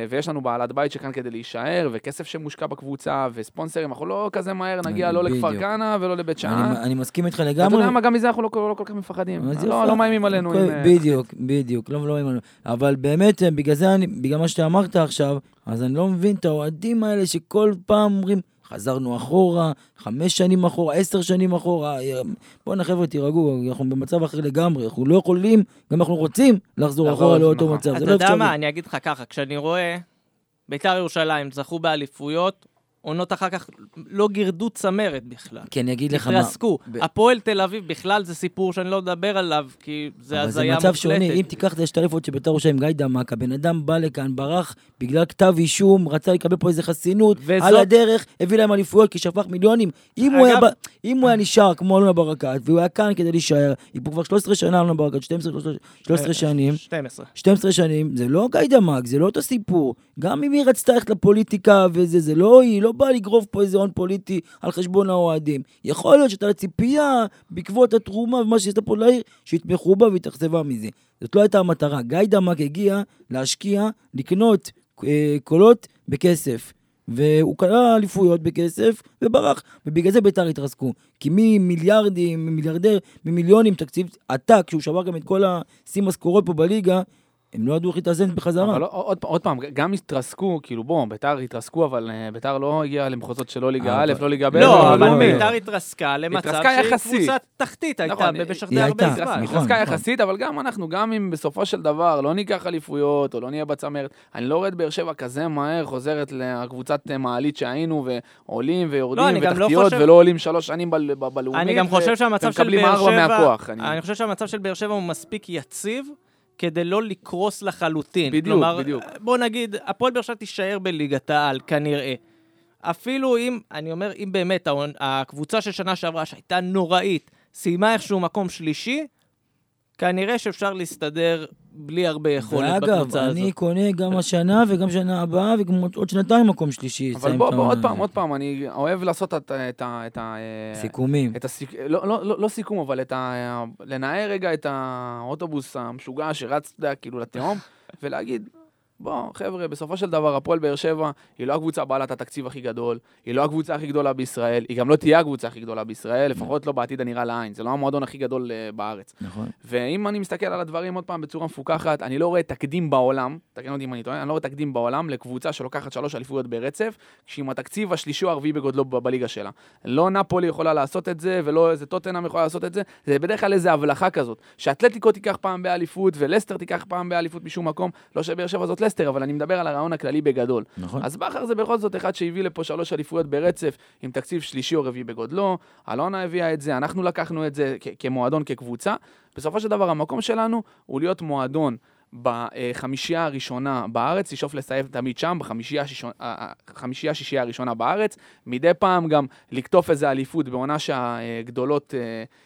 ויש לנו בעלת בית שכאן כדי להישאר, וכסף שמושקע בקבוצה, וספונסרים, אנחנו לא כזה מהר נגיע לא לכפר קנה ולא לבית שעה. אני מסכים איתך לגמרי. אתה יודע מה, גם מזה אנחנו לא כל כך מפחדים. לא מאיימים עלינו. בדיוק, לא מאיימים עלינו. אבל באמת, בגלל מה שאתה אמרת עכשיו, אז אני לא מבין את האוהדים האלה שכל פעם אומרים, חזרנו אחורה, 5 שנים אחורה, 10 שנים אחורה, בואו חבר'ה תירגעו, אנחנו במצב אחר לגמרי, אנחנו לא יכולים, גם אנחנו רוצים לחזור אחורה לאותו מצב. אתה יודע מה, אני אגיד לך ככה, כשאני רואה, בית"ר ירושלים זכו באליפויות, עונות אחר כך לא גירדו צמרת בכלל. כן, אני אגיד לך מה. התרסקו. הפועל תל אביב בכלל זה סיפור שאני לא אדבר עליו, כי זה הזיה מוחלטת. אבל זה מצב שונה, אם תיקח את השטריפות שבית"ר ירושלים גיא דמק, הבן אדם בא לכאן, ברח בגלל כתב אישום, רצה לקבל פה איזה חסינות, על הדרך הביא להם אליפויות, כי שפך מיליונים. אם הוא היה נשאר כמו אלונה ברקת, והוא היה כאן כדי להישאר, היא פה כבר 13 שנה אלונה ברקת, 12 שנים, זה לא גיא דמק, זה לא אותו סיפור. גם אם היא רצתה ללכת לפוליטיקה וזה, זה לא היא, לא בא לגרוב פה איזה הון פוליטי על חשבון האוהדים. יכול להיות שאתה לציפייה בעקבות התרומה ומה שיש לה פה לעיר, שהתמכו בה והתאכזבה מזה. זאת לא הייתה המטרה. גיא דמק הגיע להשקיע, לקנות קולות בכסף. והוא קנה אליפויות בכסף וברח. ובגלל זה בית"ר התרסקו. כי ממיליארדים, ממיליארדר, ממיליונים תקציב עתק, שהוא שבר גם את כל הסימס קורות פה בליגה, הם לא ידעו איך להתאזן בחזרה. אבל עוד פעם, גם התרסקו, כאילו בואו, ביתר התרסקו, אבל ביתר לא הגיעה למחוזות שלא ליגה א', לא ליגה ב'. לא, אבל ביתר התרסקה למצב שהיא קבוצת תחתית, הייתה במשך די הרבה זמן. התרסקה יחסית, אבל גם אנחנו, גם אם בסופו של דבר לא ניקח אליפויות, או לא נהיה בצמרת, אני לא רואה את באר שבע כזה מהר, חוזרת לקבוצת מעלית שהיינו, ועולים ויורדים ותחתיות, ולא עולים 3 שנים בלאומית. אני גם חושב שהמצב של באר שבע הוא מספיק יציב כדי לא לקרוס לחלוטין. בדיוק, בדיוק. בוא נגיד, הפועל באר שבע תישאר בליגת העל, כנראה. אפילו אם, אני אומר, אם באמת הקבוצה של שנה שעברה, שהייתה נוראית, סיימה איכשהו מקום שלישי, כנראה שאפשר להסתדר בלי הרבה יכולת בקבוצה הזאת. ואגב, אני קונה גם השנה וגם שנה הבאה, וגם עוד שנתיים מקום שלישי. אבל בוא, עוד פעם, אני אוהב לעשות את ה... סיכומים. לא סיכום, אבל לנער רגע את האוטובוס המשוגע שרץ, כאילו, לתהום, ולהגיד, בוא, חבר'ה, בסופו של דבר, הפועל באר שבע, היא לא הקבוצה בעלת התקציב הכי גדול, היא לא הקבוצה הכי גדולה בישראל, היא גם לא תהיה הקבוצה הכי גדולה בישראל, לפחות לא בעתיד הנראה לעין, זה לא המועדון הכי גדול בארץ. נכון. ואם אני מסתכל על הדברים עוד פעם בצורה מפוקחת, אני לא רואה תקדים בעולם, תקן אותי אם אני טוען, אני לא רואה תקדים בעולם לקבוצה שלוקחת 3 אליפויות ברצף, כשעם התקציב השלישי או הרביעי בגודלו בליגה שלה. לא נאפולי יכולה לעשות את זה, ולא איזה טוטנהאם יכולה לעשות את זה, זה בדרך כלל איזה הבלחה כזאת, שאתלטיקו תיקח פעם באליפות, ולסטר תיקח פעם באליפות משום מקום, לא שבאר שבע זאת לסטר, אבל אני מדבר על הרעיון הכללי בגדול. נכון. אז בחר זה בכל זאת אחד שהביא לפה 3 אליפויות ברצף, עם תקציב שלישי או רביעי בגודלו, אלונה הביאה את זה, אנחנו לקחנו את זה כמועדון, כקבוצה. בסופו של דבר, המקום שלנו הוא להיות מועדון בחמישייה הראשונה בארץ, לשאוף לסייב תמיד שם, בחמישייה שישייה הראשונה בארץ, מדי פעם גם לקטוף איזה אליפות בעונה שהגדולות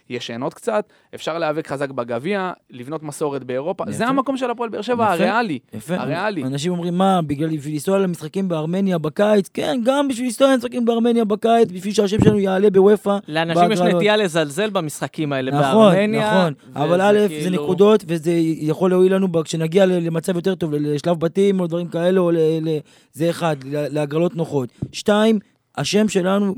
ישנות קצת, אפשר להיאבק חזק בגביע, לבנות מסורת באירופה, זה המקום של הפועל באר שבע הריאלי, הריאלי. אנשים אומרים מה, בגלל לנסוע למשחקים בארמניה בקיץ, כן, גם בשביל לנסוע למשחקים בארמניה בקיץ, בשביל שהשם שלנו יעלה בוויפה. לאנשים יש נטייה לזלזל במשחקים האלה בארמניה. נכון, אבל א' זה נקודות וזה יכול להועיל לנו שנגיע למצב יותר טוב, לשלב בתים או דברים כאלה, זה אחד, להגרלות נוחות. 2, השם שלנו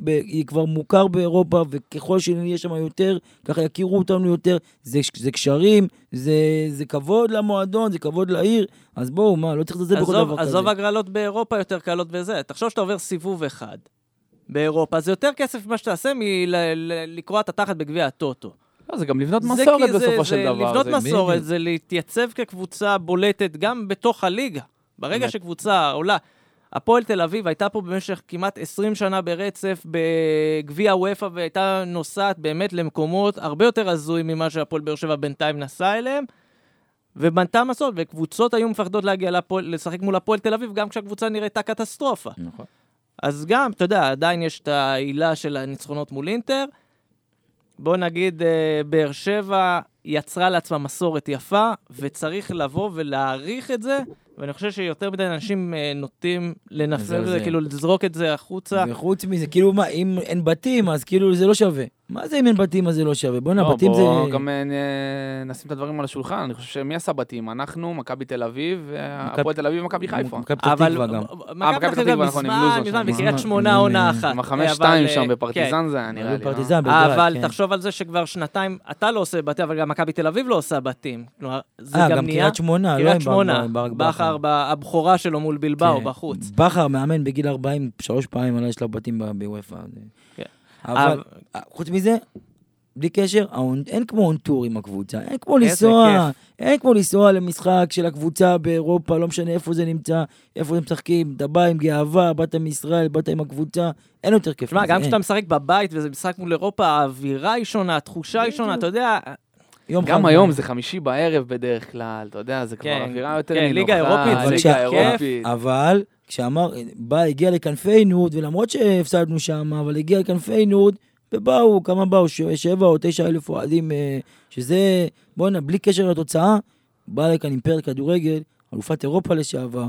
כבר מוכר באירופה, וככל שנהיה שם יותר, ככה יכירו אותנו יותר, זה קשרים, זה כבוד למועדון, זה כבוד לעיר, אז בואו, מה, לא צריך לזה בכל דבר כזה. עזוב הגרלות באירופה יותר קלות וזה, תחשוב שאתה עובר סיבוב אחד באירופה, זה יותר כסף מה שתעשה מלקרוע את התחת בגביע הטוטו. זה גם לבנות מסורת בסופו של דבר. לבנות מסורת זה להתייצב כקבוצה בולטת גם בתוך הליגה. ברגע שקבוצה עולה, הפועל תל אביב הייתה פה במשך כמעט 20 שנה ברצף בגביע וופא, והייתה נוסעת באמת למקומות הרבה יותר הזויים ממה שהפועל באר שבע בינתיים נסע אליהם, ובנתה מסורת, וקבוצות היו מפחדות להגיע לשחק מול הפועל תל אביב, גם כשהקבוצה נראיתה קטסטרופה. אז גם, אתה יודע, עדיין יש את העילה של הניצחונות מול אינטר, בוא נגיד, באר שבע יצרה לעצמה מסורת יפה, וצריך לבוא ולהעריך את זה, ואני חושב שיותר מדי אנשים נוטים לנפל את זה, כאילו לזרוק את זה החוצה. וחוץ מזה, כאילו מה, אם אין בתים, אז כאילו זה לא שווה. מה זה אם אין בתים, אז זה לא שווה? בוא נבתים זה... בוא גם נשים את הדברים על השולחן, אני חושב שמי עשה בתים? אנחנו, מכבי תל אביב, הפועל תל אביב, מכבי חיפה. מכבי פתח תקווה גם. מכבי פתח תקווה, נכון, עם לוזון. מזמן, בקריית 8 עונה אחת. 5-2 שם בפרטיזן זה נראה לי. אבל תחשוב על זה שכבר שנתיים אתה לא עושה בתים, אבל גם מכבי תל אביב לא עושה בתים. גם קריית 8, לא עם ברק בכר. הבחורה שלו מול בלבאו בחוץ. בכר מאמן בגיל 40, 3 פעמים עליי שלב בתים בוופא. אבל חוץ מזה, בלי קשר, אין כמו אונטור עם הקבוצה, אין כמו לנסוע למשחק של הקבוצה באירופה, לא משנה איפה זה נמצא, איפה הם משחקים, אתה בא עם גאווה, באת עם ישראל, באת עם הקבוצה, אין יותר כיף. גם כשאתה משחק בבית וזה משחק מול אירופה, האווירה היא שונה, התחושה היא שונה, אתה יודע... גם היום זה 5:00 בערב בדרך כלל, אתה יודע, זה כבר אווירה יותר מנוחה. ליגה אירופית, ליגה אירופית. אבל... כשאמר, הגיע לכנפי נוד, ולמרות שהפסדנו שם, אבל הגיע לכנפי נוד, ובאו, כמה באו, 7,000 או 9,000 אוהדים, שזה, בואו נה, בלי קשר לתוצאה, בא לכאן עם פרק כדורגל, אלופת אירופה לשעבר,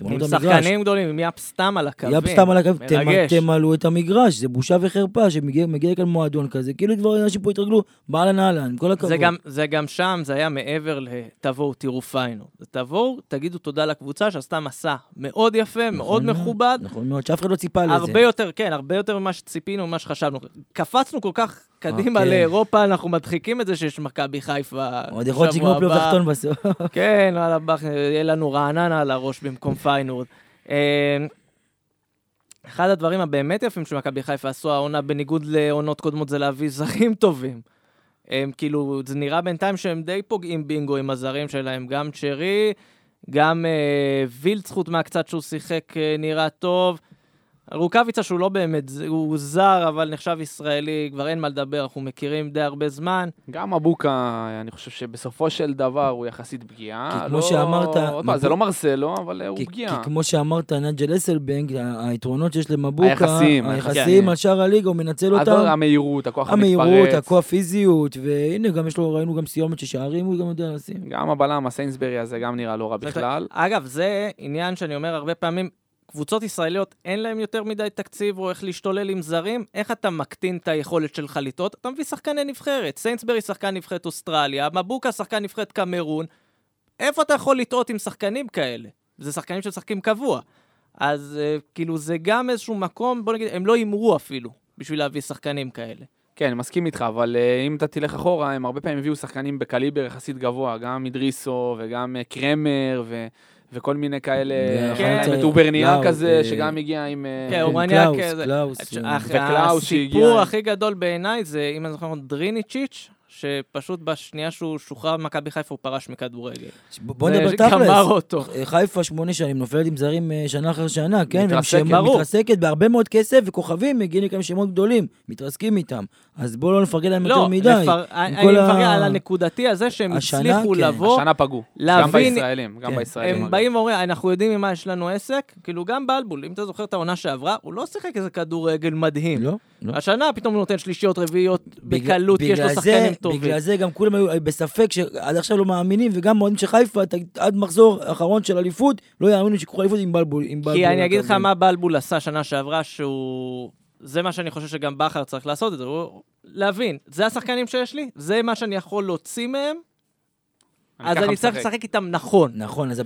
עם שחקנים גדולים, עם יאפ סתם על הקווים. יאפ סתם על הקווים, תמלאו את המגרש, זה בושה וחרפה שמגיע כאן מועדון כזה, כאילו כבר אנשים פה התרגלו, בעלן העלן, כל הכבוד. זה גם שם, זה היה מעבר לתבואו, תראו פיינו. תבואו, תגידו תודה לקבוצה שעשתה מסע מאוד יפה, מאוד מכובד. נכון מאוד, שאף אחד לא ציפה לזה. הרבה יותר, כן, הרבה יותר ממה שציפינו, ממה שחשבנו. קפצנו כל כך קדימה לאירופה, אנחנו מדחיקים את זה שיש מכבי חיפה. עוד יכול להיות שגמור פלייאוף תחתון בסוף. כן, יהיה לנו רעננה על הראש במקום פיינורד. אחד הדברים הבאמת יפים שמכבי חיפה עשו העונה, בניגוד לעונות קודמות, זה להביא זרים טובים. כאילו, זה נראה בינתיים שהם די פוגעים בינגו עם הזרים שלהם, גם צ'רי, גם וילד זכות מהקצת שהוא שיחק נראה טוב. רוקביצה שהוא לא באמת, הוא זר, אבל נחשב ישראלי, כבר אין מה לדבר, אנחנו מכירים די הרבה זמן. גם אבוקה, אני חושב שבסופו של דבר הוא יחסית פגיעה. כמו שאמרת... זה לא מרסלו, אבל הוא פגיעה. כי כמו שאמרת, נג'ל אסלבנק, היתרונות שיש למבוקה... היחסים, על שער הליגה, הוא מנצל אותם. המהירות, הכוח המתפרץ. המהירות, הכוח פיזיות, והנה, גם יש לו, ראינו גם סיומת ששערים, הוא גם יודע לשים. גם הבלם, הסיינסברי הזה, גם נראה לא רע בכלל. אגב, זה עניין שאני אומר הרבה פעמים, קבוצות ישראליות אין להם יותר מדי תקציב או איך להשתולל עם זרים, איך אתה מקטין את היכולת שלך לטעות? אתה מביא שחקני נבחרת, סיינסברי שחקן נבחרת אוסטרליה, מבוקה שחקן נבחרת קמרון, איפה אתה יכול לטעות עם שחקנים כאלה? זה שחקנים ששחקים קבוע, אז כאילו זה גם איזשהו מקום, בוא נגיד, הם לא ימרו אפילו בשביל להביא שחקנים כאלה. כן, מסכים איתך, אבל אם אתה תלך אחורה, הם הרבה פעמים הביאו שחקנים בקליבר יחסית גבוה, גם מדריסו וגם קרמר ו... וכל מיני כאלה, וטוברניה כזה, שגם הגיע עם... כן, אורניה כזה. וקלאוס שהגיע. הסיפור הכי גדול בעיניי זה, אם אני זוכר, דריניצ'יץ', שפשוט בשנייה שהוא שוחרר מכבי חיפה, הוא פרש מכדורגל. בוא נדבר תכלס. חיפה 8 שנים, נופלת עם זרים שנה אחר שנה, כן? מתרסקת בהרבה מאוד כסף, וכוכבים מגיעים לכם שמות גדולים, מתרסקים איתם. אז בואו לא נפרגן להם יותר מדי. לא, אני מפרגן על הנקודתי הזה שהם הצליחו לבוא. השנה פגעו, גם בישראלים. הם באים ואומרים, אנחנו יודעים ממה יש לנו עסק, כאילו גם בלבול, אם אתה זוכר את העונה שעברה, הוא לא שיחק איזה כדורגל מדהים. השנה פתאום הוא נותן שלישיות רביעיות בקלות, יש לו שחקנים טובים. בגלל זה גם כולם היו בספק שעד עכשיו לא מאמינים, וגם מועדים שחיפה, עד מחזור האחרון של אליפות, לא יאמינו שיקחו אליפות עם בלבול. כי אני אגיד לך מה בלבול עשה שנה שעברה, שהוא... זה מה שאני חושב שגם בחר צריך לעשות את זה, הוא להבין, זה השחקנים שיש לי, זה מה שאני יכול להוציא מהם, אז אני צריך לשחק איתם נכון. נכון, אז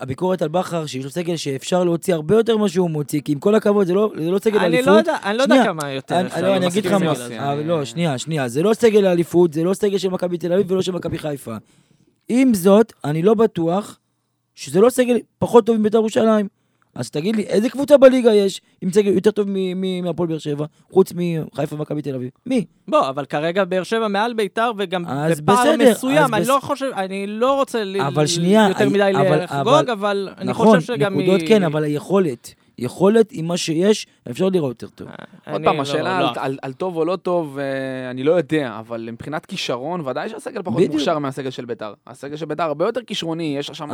הביקורת על בחר, שיש לו סגל שאפשר להוציא הרבה יותר מה שהוא מוציא, כי עם כל הכבוד, זה לא סגל האליפות. אני לא יודע כמה יותר. אני אגיד לך מה. לא, שנייה, זה לא סגל האליפות, זה לא סגל של מכבי תל אביב ולא של מכבי חיפה. עם זאת, אני לא בטוח שזה לא סגל פחות טוב מבית"ר ירושלים. אז תגיד לי, איזה קבוצה בליגה יש עם סגל יותר טוב מהפועל באר שבע, חוץ מחיפה ומכבי תל אביב? מי? בוא, אבל כרגע באר שבע מעל ביתר וגם בפער מסוים, אני לא חושב, אני לא רוצה יותר מדי לחגוג, אבל אני חושב שגם... נכון, נקודות כן, אבל היכולת, יכולת עם מה שיש, אפשר לראות יותר טוב. עוד פעם, השאלה על טוב או לא טוב, אני לא יודע, אבל מבחינת כישרון, ודאי שהסגל פחות מוכשר מהסגל של ביתר. הסגל של ביתר הרבה יותר כישרוני, יש שם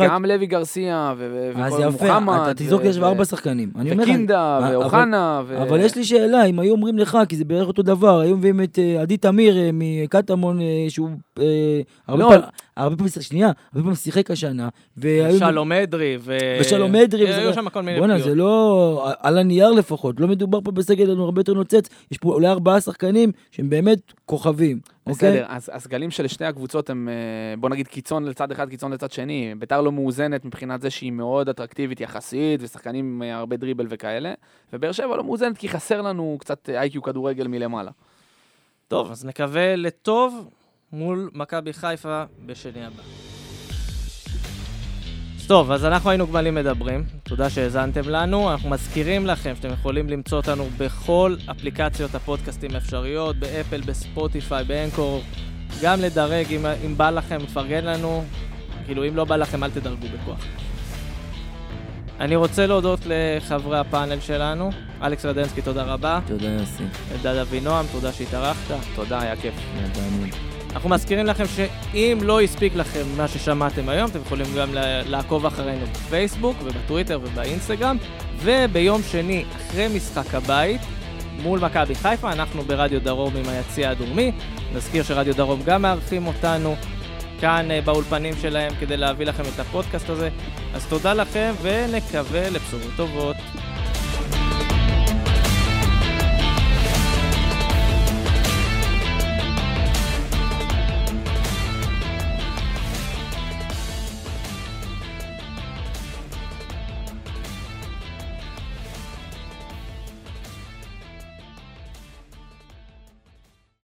גם לוי גרסיה ומוחמד. אתה תזרוק יש 4 שחקנים. וקינדה ואוחנה. אבל יש לי שאלה, אם היו אומרים לך, כי זה בערך אותו דבר, היו מביאים את עדי תמיר מקטמון, שהוא הרבה פעמים שיחק השנה. ושלום אדרי. היו שם הכל בונה, זה לא, על הנייר לפחות, לא מדובר פה בסגל, לנו הרבה יותר נוצץ, יש פה אולי 4 שחקנים שהם באמת כוכבים. בסדר, אז הסגלים של שתי הקבוצות הם, בוא נגיד, קיצון לצד אחד, קיצון לצד שני, ביתר לא מאוזנת מבחינת זה שהיא מאוד אטרקטיבית יחסית, ושחקנים הרבה דריבל וכאלה, ובאר שבע לא מאוזנת כי חסר לנו קצת איי-קיו כדורגל מלמעלה. טוב, אז נקווה לטוב מול מכבי חיפה בשני הבא. טוב, אז אנחנו היינו גמלים מדברים, תודה שהזנתם לנו, אנחנו מזכירים לכם שאתם יכולים למצוא אותנו בכל אפליקציות הפודקאסטים האפשריות, באפל, בספוטיפיי, באנקור, גם לדרג, אם בא לכם, לפרגן לנו, כאילו אם לא בא לכם אל תדרגו בכוח. אני רוצה להודות לחברי הפאנל שלנו, אלכס רדנסקי, תודה רבה. תודה יוסי. אלדד אבינועם, תודה שהתארחת. תודה, היה כיף. אנחנו מזכירים לכם שאם לא הספיק לכם מה ששמעתם היום, אתם יכולים גם לעקוב אחרינו בפייסבוק ובטוויטר ובאינסטגרם, וביום שני, אחרי משחק הבית, מול מכבי חיפה, אנחנו ברדיו דרום עם היציע הדרומי. נזכיר שרדיו דרום גם מארחים אותנו כאן באולפנים שלהם כדי להביא לכם את הפודקאסט הזה. אז תודה לכם ונקווה לבשורות טובות.